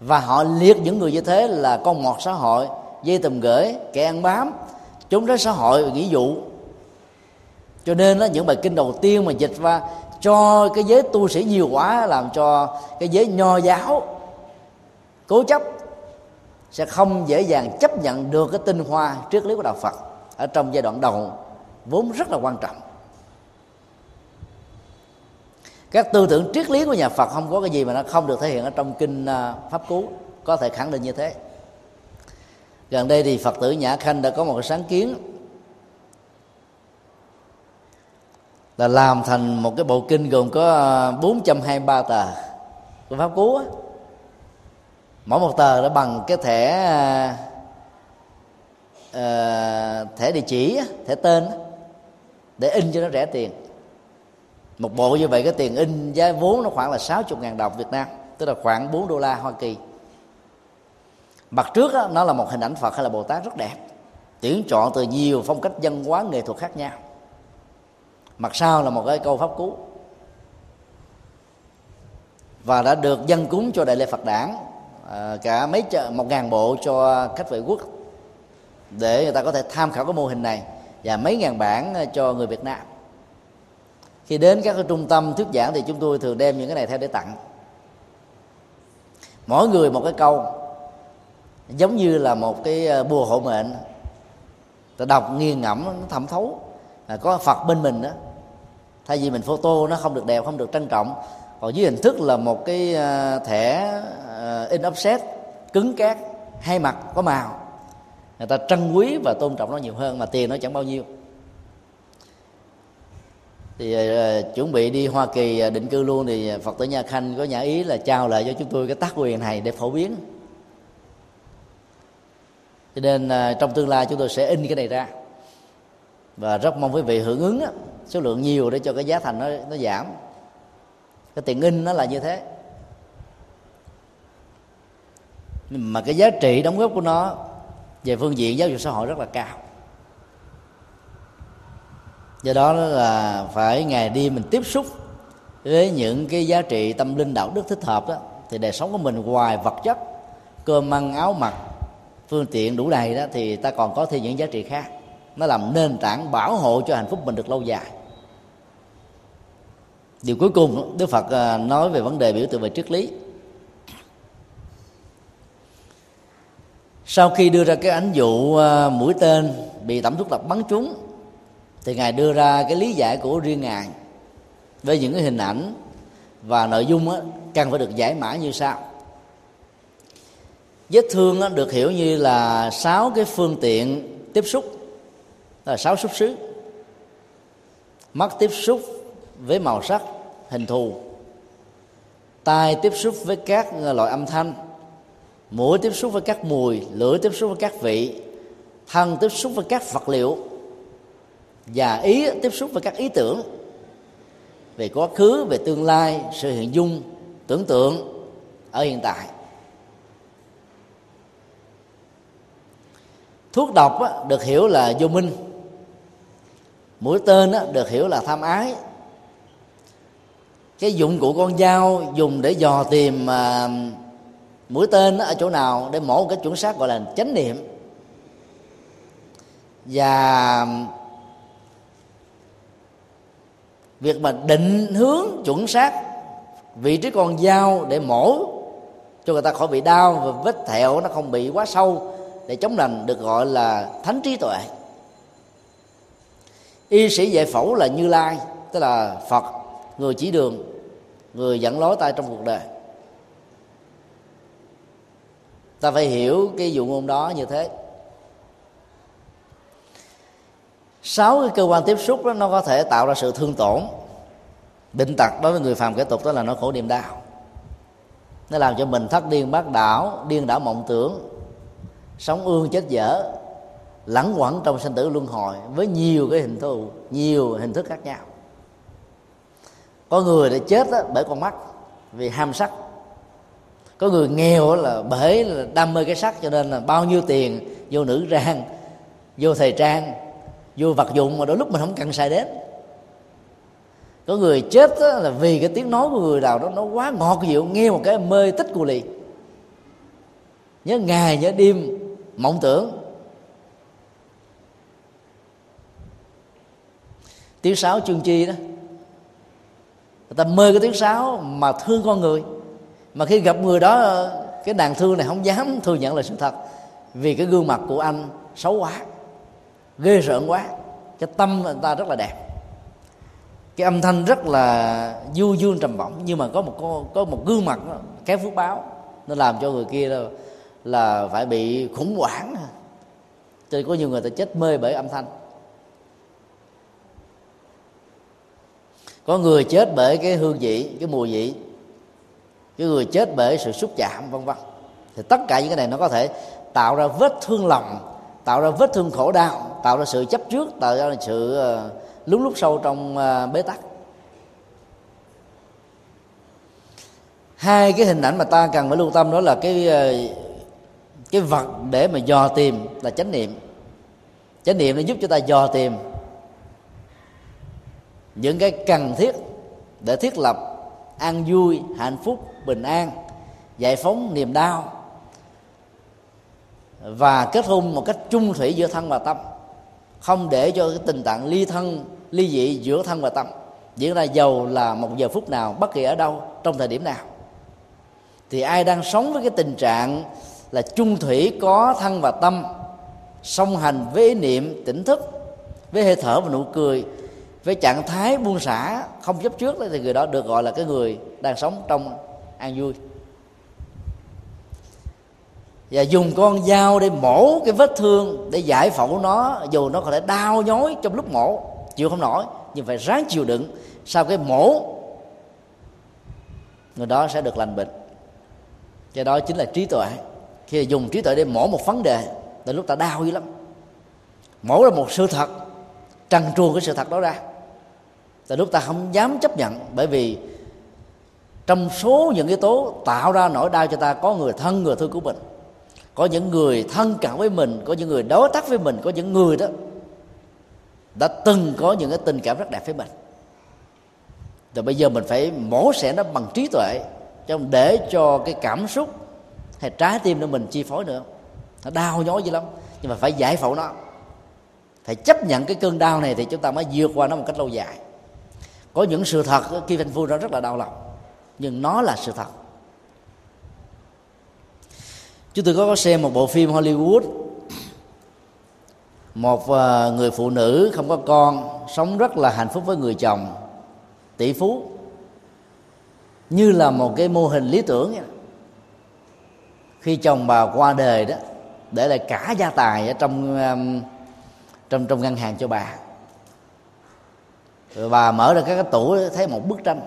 Và họ liệt những người như thế là con mọt xã hội, dây tùm gửi, kẻ ăn bám, chống đối xã hội và nghĩa vụ. Cho nên đó, những bài kinh đầu tiên mà dịch ra cho cái giới tu sĩ nhiều quá, làm cho cái giới Nho giáo cố chấp sẽ không dễ dàng chấp nhận được cái tinh hoa triết lý của đạo Phật ở trong giai đoạn đầu vốn rất là quan trọng. Các tư tưởng triết lý của nhà Phật không có cái gì mà nó không được thể hiện ở trong kinh Pháp Cú, có thể khẳng định như thế. Gần đây thì Phật tử Nhã Khanh đã có một cái sáng kiến là làm thành một cái bộ kinh gồm có 423 tờ của Pháp Cú á. Mỗi một tờ đã bằng cái thẻ địa chỉ, thẻ tên, để in cho nó rẻ tiền. Một bộ như vậy, cái tiền in giá vốn nó khoảng là 60.000 đồng Việt Nam, tức là khoảng $4 Hoa Kỳ. Mặt trước đó, nó là một hình ảnh Phật hay là Bồ Tát rất đẹp, tuyển chọn từ nhiều phong cách văn hóa nghệ thuật khác nhau. Mặt sau là một cái câu pháp cú và đã được dâng cúng cho Đại lễ Phật Đản cả 1.000 bộ cho khách ngoại quốc để người ta có thể tham khảo cái mô hình này, và mấy ngàn bản cho người Việt Nam. Khi đến các cái trung tâm thuyết giảng thì chúng tôi thường đem những cái này theo để tặng, mỗi người một cái câu, giống như là một cái bùa hộ mệnh, ta đọc nghiêng ngẫm nó thẩm thấu. Có Phật bên mình đó, thay vì mình photo nó không được đẹp, không được trang trọng, còn dưới hình thức là một cái thẻ in offset cứng cáp, hai mặt, có màu, người ta trân quý và tôn trọng nó nhiều hơn, mà tiền nó chẳng bao nhiêu. Thì chuẩn bị đi Hoa Kỳ định cư luôn, thì Phật tử Nhã Khanh có nhã ý là trao lại cho chúng tôi cái tác quyền này để phổ biến. Cho nên trong tương lai chúng tôi sẽ in cái này ra, và rất mong quý vị hưởng ứng số lượng nhiều để cho cái giá thành nó giảm. Cái tiền in nó là như thế, nhưng mà cái giá trị đóng góp của nó về phương diện giáo dục xã hội rất là cao. Do đó là phải ngày đi mình tiếp xúc với những cái giá trị tâm linh đạo đức thích hợp đó, thì đời sống của mình ngoài vật chất, cơm ăn áo mặc, phương tiện đủ đầy đó, thì ta còn có thêm những giá trị khác. Nó làm nền tảng bảo hộ cho hạnh phúc mình được lâu dài. Điều cuối cùng, Đức Phật nói về vấn đề biểu tượng về triết lý. Sau khi đưa ra cái ánh dụ mũi tên bị tẩm thuốc độc bắn trúng, thì Ngài đưa ra cái lý giải của riêng Ngài với những cái hình ảnh và nội dung cần phải được giải mã như sau. Vết thương được hiểu như là 6 cái phương tiện tiếp xúc, là 6 xúc xứ: mắt tiếp xúc với màu sắc, hình thù; tai tiếp xúc với các loại âm thanh; mũi tiếp xúc với các mùi; lưỡi tiếp xúc với các vị; thân tiếp xúc với các vật liệu; và ý tiếp xúc với các ý tưởng về quá khứ, về tương lai, sự hiện dung, tưởng tượng ở hiện tại. Thuốc độc được hiểu là vô minh, mũi tên được hiểu là tham ái, cái dụng cụ con dao dùng để dò tìm mũi tên ở chỗ nào để mổ một cái chuẩn xác gọi là chánh niệm, và việc mà định hướng chuẩn xác vị trí con dao để mổ cho người ta khỏi bị đau và vết thẹo nó không bị quá sâu để chống lành được gọi là thánh trí tuệ. Y sĩ dạy phẫu là Như Lai, tức là Phật, người chỉ đường, người dẫn lối ta trong cuộc đời. Ta phải hiểu cái dụ ngôn đó như thế. 6 cái cơ quan tiếp xúc đó, nó có thể tạo ra sự thương tổn, bệnh tật đối với người phàm kẻ tục, đó là nỗi khổ niềm đau. Nó làm cho mình thất điên bát đảo, điên đảo mộng tưởng, sống ương chết dở, lẳng quẩn trong sinh tử luân hồi với nhiều cái hình thù, nhiều hình thức khác nhau. Có người đã chết đó, bởi con mắt vì ham sắc. Có người nghèo là bởi là đam mê cái sắc, cho nên là bao nhiêu tiền vô nữ trang, vô thời trang, vô vật dụng mà đôi lúc mình không cần xài đến. Có người chết đó, là vì cái tiếng nói của người nào đó nó quá ngọt dịu, nghe một cái mê tích cù lì, nhớ ngày nhớ đêm mộng tưởng. Tiếng sáo Chương Chi đó, người ta mê cái tiếng sáo mà thương con người, mà khi gặp người đó cái nàng thương này không dám thừa nhận là sự thật, vì cái gương mặt của anh xấu quá, ghê rợn quá. Cái tâm người ta rất là đẹp, cái âm thanh rất là du dương trầm bổng, nhưng mà có một gương mặt kém phước báo, nó làm cho người kia là phải bị khủng hoảng. Cho nên có nhiều người ta chết mê bởi âm thanh. Có người chết bởi cái hương vị, cái mùi vị. Cái người chết bởi sự xúc chạm, vân vân. Thì tất cả những cái này nó có thể tạo ra vết thương lòng, tạo ra vết thương khổ đau, tạo ra sự chấp trước, tạo ra sự lún lút sâu trong bế tắc. Hai cái hình ảnh mà ta cần phải lưu tâm đó là cái vật để mà dò tìm là chánh niệm. Chánh niệm nó giúp cho ta dò tìm những cái cần thiết để thiết lập an vui, hạnh phúc, bình an, giải phóng niềm đau và kết hôn một cách chung thủy giữa thân và tâm, không để cho cái tình trạng ly thân ly dị giữa thân và tâm diễn ra dầu là một giờ phút nào, bất kỳ ở đâu, trong thời điểm nào. Thì ai đang sống với cái tình trạng là chung thủy có thân và tâm, song hành với ý niệm tỉnh thức, với hơi thở và nụ cười, với trạng thái buông xả không chấp trước, thì người đó được gọi là cái người đang sống trong an vui. Và dùng con dao để mổ cái vết thương, để giải phẫu nó, dù nó có thể đau nhói trong lúc mổ, chịu không nổi, nhưng phải ráng chịu đựng. Sau cái mổ, người đó sẽ được lành bệnh. Cái đó chính là trí tuệ. Khi dùng trí tuệ để mổ một vấn đề, từ lúc ta đau dữ lắm, mổ là một sự thật, trần truồng cái sự thật đó ra, từ lúc ta không dám chấp nhận. Bởi vì trong số những yếu tố tạo ra nỗi đau cho ta có người thân, người thương của mình, có những người thân cận với mình, có những người đối tác với mình, có những người đó đã từng có những cái tình cảm rất đẹp với mình. Rồi bây giờ mình phải mổ xẻ nó bằng trí tuệ, chứ không để cho cái cảm xúc hay trái tim của mình chi phối nữa. Nó đau nhói dữ lắm, nhưng mà phải giải phẫu nó, phải chấp nhận cái cơn đau này thì chúng ta mới vượt qua nó một cách lâu dài. Có những sự thật khi phanh phui nó rất là đau lòng, nhưng nó là sự thật. Chúng tôi có xem một bộ phim Hollywood, một người phụ nữ không có con, sống rất là hạnh phúc với người chồng tỷ phú, như là một cái mô hình lý tưởng. Khi chồng bà qua đời đó, để lại cả gia tài ở trong ngân hàng cho bà. Rồi bà mở ra các tủ, thấy một bức tranh,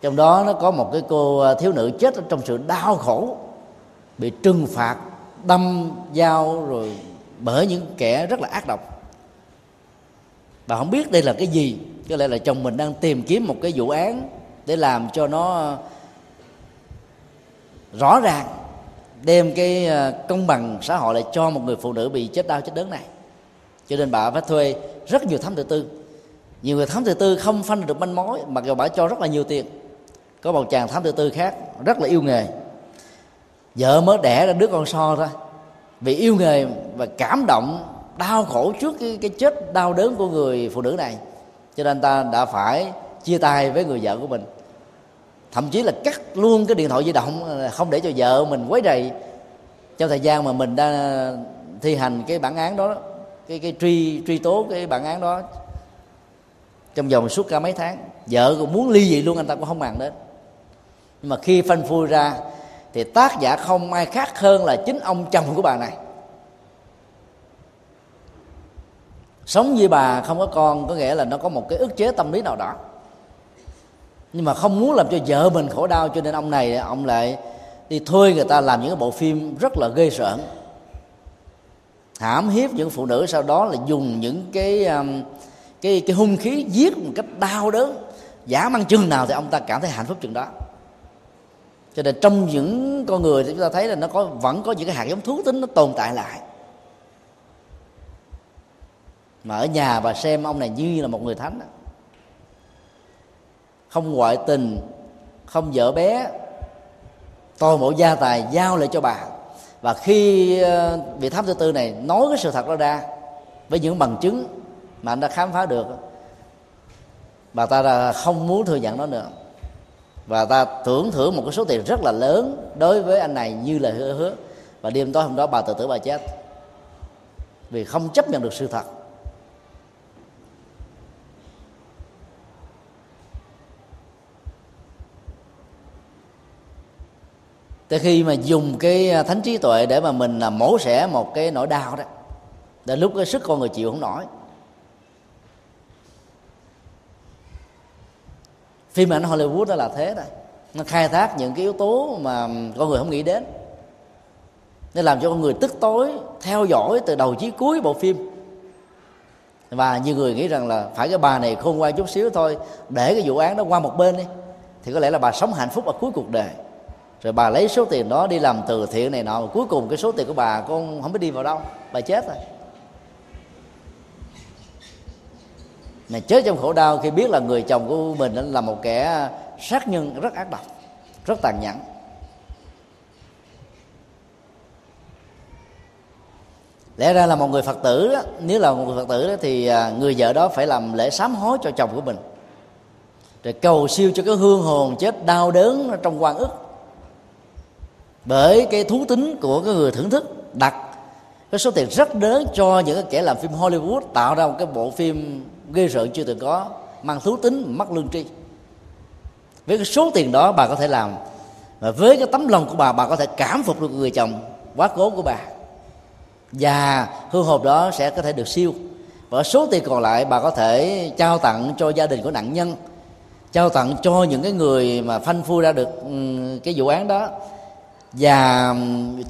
trong đó nó có một cái cô thiếu nữ chết trong sự đau khổ, bị trừng phạt, đâm dao rồi bởi những kẻ rất là ác độc. Bà không biết đây là cái gì, có lẽ là chồng mình đang tìm kiếm một cái vụ án để làm cho nó rõ ràng, đem cái công bằng xã hội lại cho một người phụ nữ bị chết đau chết đớn này. Cho nên bà phải thuê rất nhiều thám tử tư. Nhiều người thám tử tư không phanh được manh mối, mặc dù bà cho rất là nhiều tiền. Có một chàng thám tử tư khác rất là yêu nghề, vợ mới đẻ ra đứa con so ra, vì yêu nghề và cảm động, đau khổ trước cái chết đau đớn của người phụ nữ này, cho nên ta đã phải chia tay với người vợ của mình, thậm chí là cắt luôn cái điện thoại di động, không để cho vợ mình quấy rầy trong thời gian mà mình đang thi hành cái bản án đó, cái truy tố cái bản án đó trong vòng suốt cả mấy tháng. Vợ cũng muốn ly dị luôn, anh ta cũng không màng đến. Nhưng mà khi phanh phui ra thì tác giả không ai khác hơn là chính ông chồng của bà này. Sống với bà không có con có nghĩa là nó có một cái ức chế tâm lý nào đó, nhưng mà không muốn làm cho vợ mình khổ đau, cho nên ông này ông lại đi thuê người ta làm những cái bộ phim rất là ghê rợn, hãm hiếp những phụ nữ, sau đó là dùng những cái hung khí giết một cách đau đớn, dã man chừng nào thì ông ta cảm thấy hạnh phúc chừng đó. Cho nên trong những con người thì chúng ta thấy là nó vẫn có những cái hạt giống thú tính nó tồn tại lại. Mà ở nhà bà xem ông này như là một người thánh, không ngoại tình, không vợ bé, toàn bộ gia tài giao lại cho bà. Và khi vị thám tử tư này nói cái sự thật đó ra với những bằng chứng mà anh đã khám phá được, bà ta là không muốn thừa nhận nó nữa, và ta thưởng một cái số tiền rất là lớn đối với anh này như lời hứa. Và đêm tối hôm đó bà tự tử, bà chết vì không chấp nhận được sự thật. Tới khi mà dùng cái thánh trí tuệ để mà mình mổ xẻ một cái nỗi đau đó, đến lúc cái sức con người chịu không nổi. Phim ảnh Hollywood đó là thế đó, nó khai thác những cái yếu tố mà con người không nghĩ đến, nên làm cho con người tức tối theo dõi từ đầu chí cuối bộ phim. Và nhiều người nghĩ rằng là phải cái bà này khôn ngoan chút xíu thôi, để cái vụ án đó qua một bên đi, thì có lẽ là bà sống hạnh phúc ở cuối cuộc đời. Rồi bà lấy số tiền đó đi làm từ thiện này nọ, mà cuối cùng cái số tiền của bà con không biết đi vào đâu, bà chết rồi. Này chết trong khổ đau khi biết là người chồng của mình là một kẻ sát nhân rất ác độc, rất tàn nhẫn. Lẽ ra là một người Phật tử đó, nếu là một người Phật tử đó, thì người vợ đó phải làm lễ sám hối cho chồng của mình, rồi cầu siêu cho cái hương hồn chết đau đớn trong oan ức bởi cái thú tính của cái người thưởng thức, đặt cái số tiền rất lớn cho những cái kẻ làm phim Hollywood tạo ra một cái bộ phim ghê rợn chưa từng có, mang thú tính, mắc lương tri. Với cái số tiền đó bà có thể làm, và với cái tấm lòng của bà có thể cảm phục được người chồng quá cố của bà, và hương hồn đó sẽ có thể được siêu. Và số tiền còn lại bà có thể trao tặng cho gia đình của nạn nhân, trao tặng cho những cái người mà phanh phui ra được cái vụ án đó, và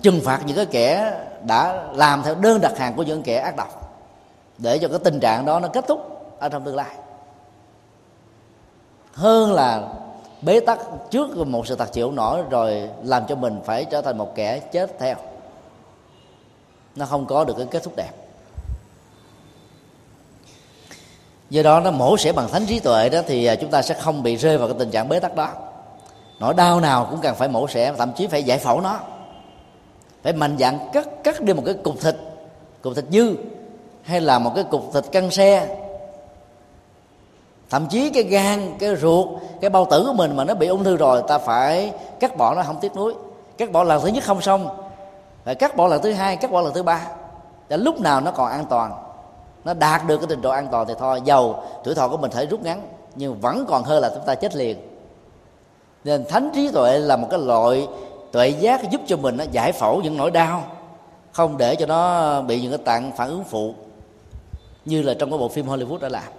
trừng phạt những cái kẻ đã làm theo đơn đặt hàng của những kẻ ác độc, để cho cái tình trạng đó nó kết thúc ở trong tương lai, hơn là bế tắc trước một sự thật chịu nổi rồi làm cho mình phải trở thành một kẻ chết theo. Nó không có được cái kết thúc đẹp. Do đó nó mổ xẻ bằng thánh trí tuệ đó, thì chúng ta sẽ không bị rơi vào cái tình trạng bế tắc đó. Nỗi đau nào cũng cần phải mổ xẻ, thậm chí phải giải phẫu nó, phải mạnh dạn cắt đi một cái cục thịt dư, hay là một cái cục thịt căng xe. Thậm chí cái gan, cái ruột, cái bao tử của mình mà nó bị ung thư rồi, ta phải cắt bỏ nó không tiếc nuối. Cắt bỏ lần thứ nhất không xong, phải cắt bỏ lần thứ hai, cắt bỏ lần thứ ba, để lúc nào nó còn an toàn, nó đạt được cái trình độ an toàn thì thôi. Dầu tuổi thọ của mình thể rút ngắn, nhưng vẫn còn hơn là chúng ta chết liền. Nên thánh trí tuệ là một cái loại tuệ giác giúp cho mình nó giải phẫu những nỗi đau, không để cho nó bị những cái tạng phản ứng phụ như là trong cái bộ phim Hollywood đã làm.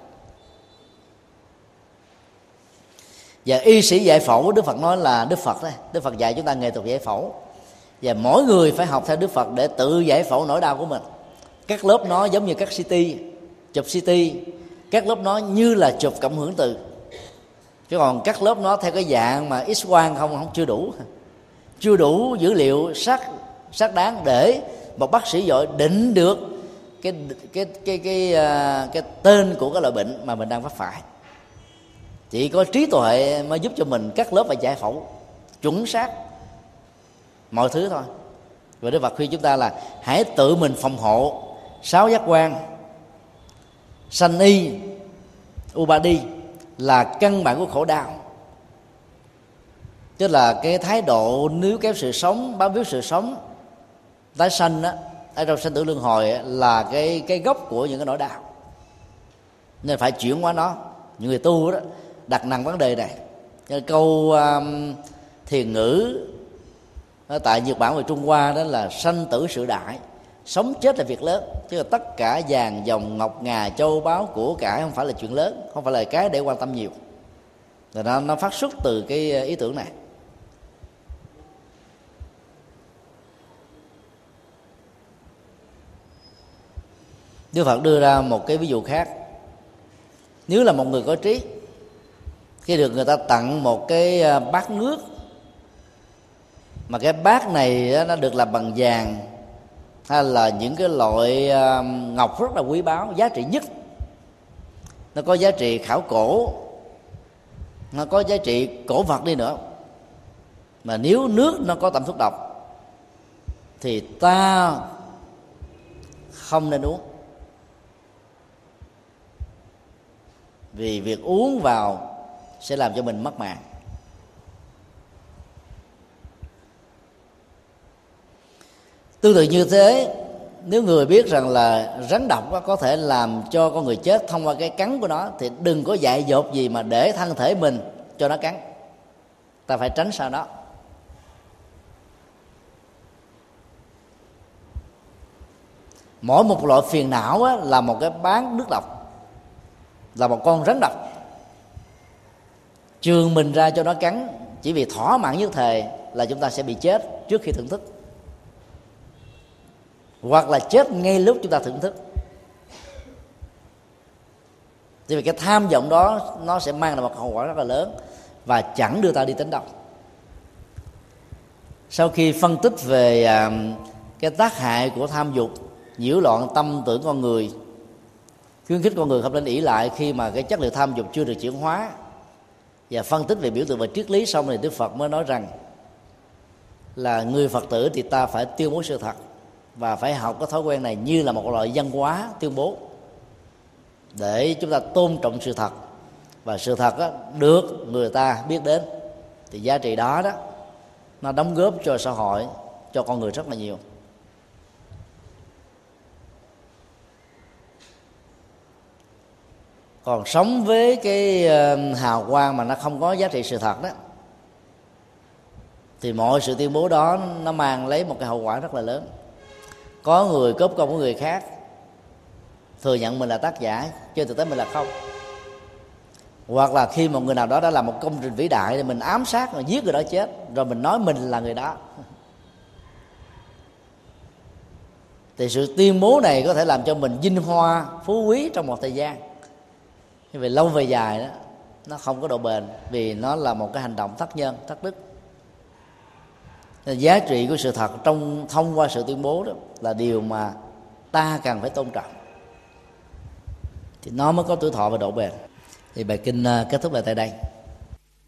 Và y sĩ giải phẫu, Đức Phật nói là Đức Phật đấy, Đức Phật dạy chúng ta nghệ thuật giải phẫu, và mỗi người phải học theo Đức Phật để tự giải phẫu nỗi đau của mình. Các lớp nó giống như các CT, các lớp nó như là chụp cộng hưởng từ, chứ còn các lớp nó theo cái dạng mà X quang không chưa đủ dữ liệu xác đáng để một bác sĩ giỏi định được cái tên của cái loại bệnh mà mình đang mắc phải. Chỉ có trí tuệ mới giúp cho mình cắt lớp và giải phẫu chuẩn xác mọi thứ thôi. Và Đức Phật khuyên chúng ta là hãy tự mình phòng hộ 6 giác quan. Sanh y ubadi là căn bản của khổ đau, tức là cái thái độ níu kéo sự sống, bám víu sự sống. Tái sanh á, ở trong sanh tử luân hồi là cái gốc của những cái nỗi đau, nên phải chuyển hóa nó. Những người tu đó đặt nặng vấn đề này. Câu thiền ngữ tại Nhật Bản và Trung Hoa đó là sanh tử sự đại, sống chết là việc lớn, chứ là tất cả vàng dòng ngọc ngà châu báu của cải không phải là chuyện lớn, không phải là cái để quan tâm nhiều. Rồi nó phát xuất từ cái ý tưởng này. Đức Phật đưa ra một cái ví dụ khác. Nếu là một người có trí, khi được người ta tặng một cái bát nước, mà cái bát này nó được làm bằng vàng hay là những cái loại ngọc rất là quý báu, giá trị nhất, nó có giá trị khảo cổ, nó có giá trị cổ vật đi nữa, mà nếu nước nó có tẩm thuốc độc thì ta không nên uống. Vì việc uống vào sẽ làm cho mình mất mạng. Tương tự như thế, nếu người biết rằng là rắn độc có thể làm cho con người chết thông qua cái cắn của nó, thì đừng có dại dột gì mà để thân thể mình cho nó cắn. Ta phải tránh xa nó. Mỗi một loại phiền não là một cái bán nước độc, là một con rắn độc trường mình ra cho nó cắn. Chỉ vì thỏa mãn nhất thời là chúng ta sẽ bị chết trước khi thưởng thức, hoặc là chết ngay lúc chúng ta thưởng thức. Vì cái tham vọng đó nó sẽ mang lại một hậu quả rất là lớn và chẳng đưa ta đi đến đâu. Sau khi phân tích về cái tác hại của tham dục nhiễu loạn tâm tưởng con người, khuyến khích con người không nên ỷ lại khi mà cái chất liệu tham dục chưa được chuyển hóa. Và phân tích về biểu tượng và triết lý xong thì Đức Phật mới nói rằng là người Phật tử thì ta phải tuyên bố sự thật và phải học cái thói quen này như là một loại văn hóa tuyên bố, để chúng ta tôn trọng sự thật, và sự thật đó, được người ta biết đến thì giá trị đó đó nó đóng góp cho xã hội, cho con người rất là nhiều. Còn sống với cái hào quang mà nó không có giá trị sự thật đó thì mọi sự tuyên bố đó nó mang lấy một cái hậu quả rất là lớn. Có người cóp công của người khác, thừa nhận mình là tác giả chứ thực tế mình là không. Hoặc là khi một người nào đó đã làm một công trình vĩ đại thì mình ám sát rồi giết người đó chết, rồi mình nói mình là người đó. Thì sự tuyên bố này có thể làm cho mình vinh hoa phú quý trong một thời gian, nhưng về lâu về dài đó nó không có độ bền, vì nó là một cái hành động thất nhân thất đức. Nên giá trị của sự thật trong thông qua sự tuyên bố đó là điều mà ta cần phải tôn trọng, thì nó mới có tuổi thọ và độ bền. Thì bài kinh kết thúc lại tại đây.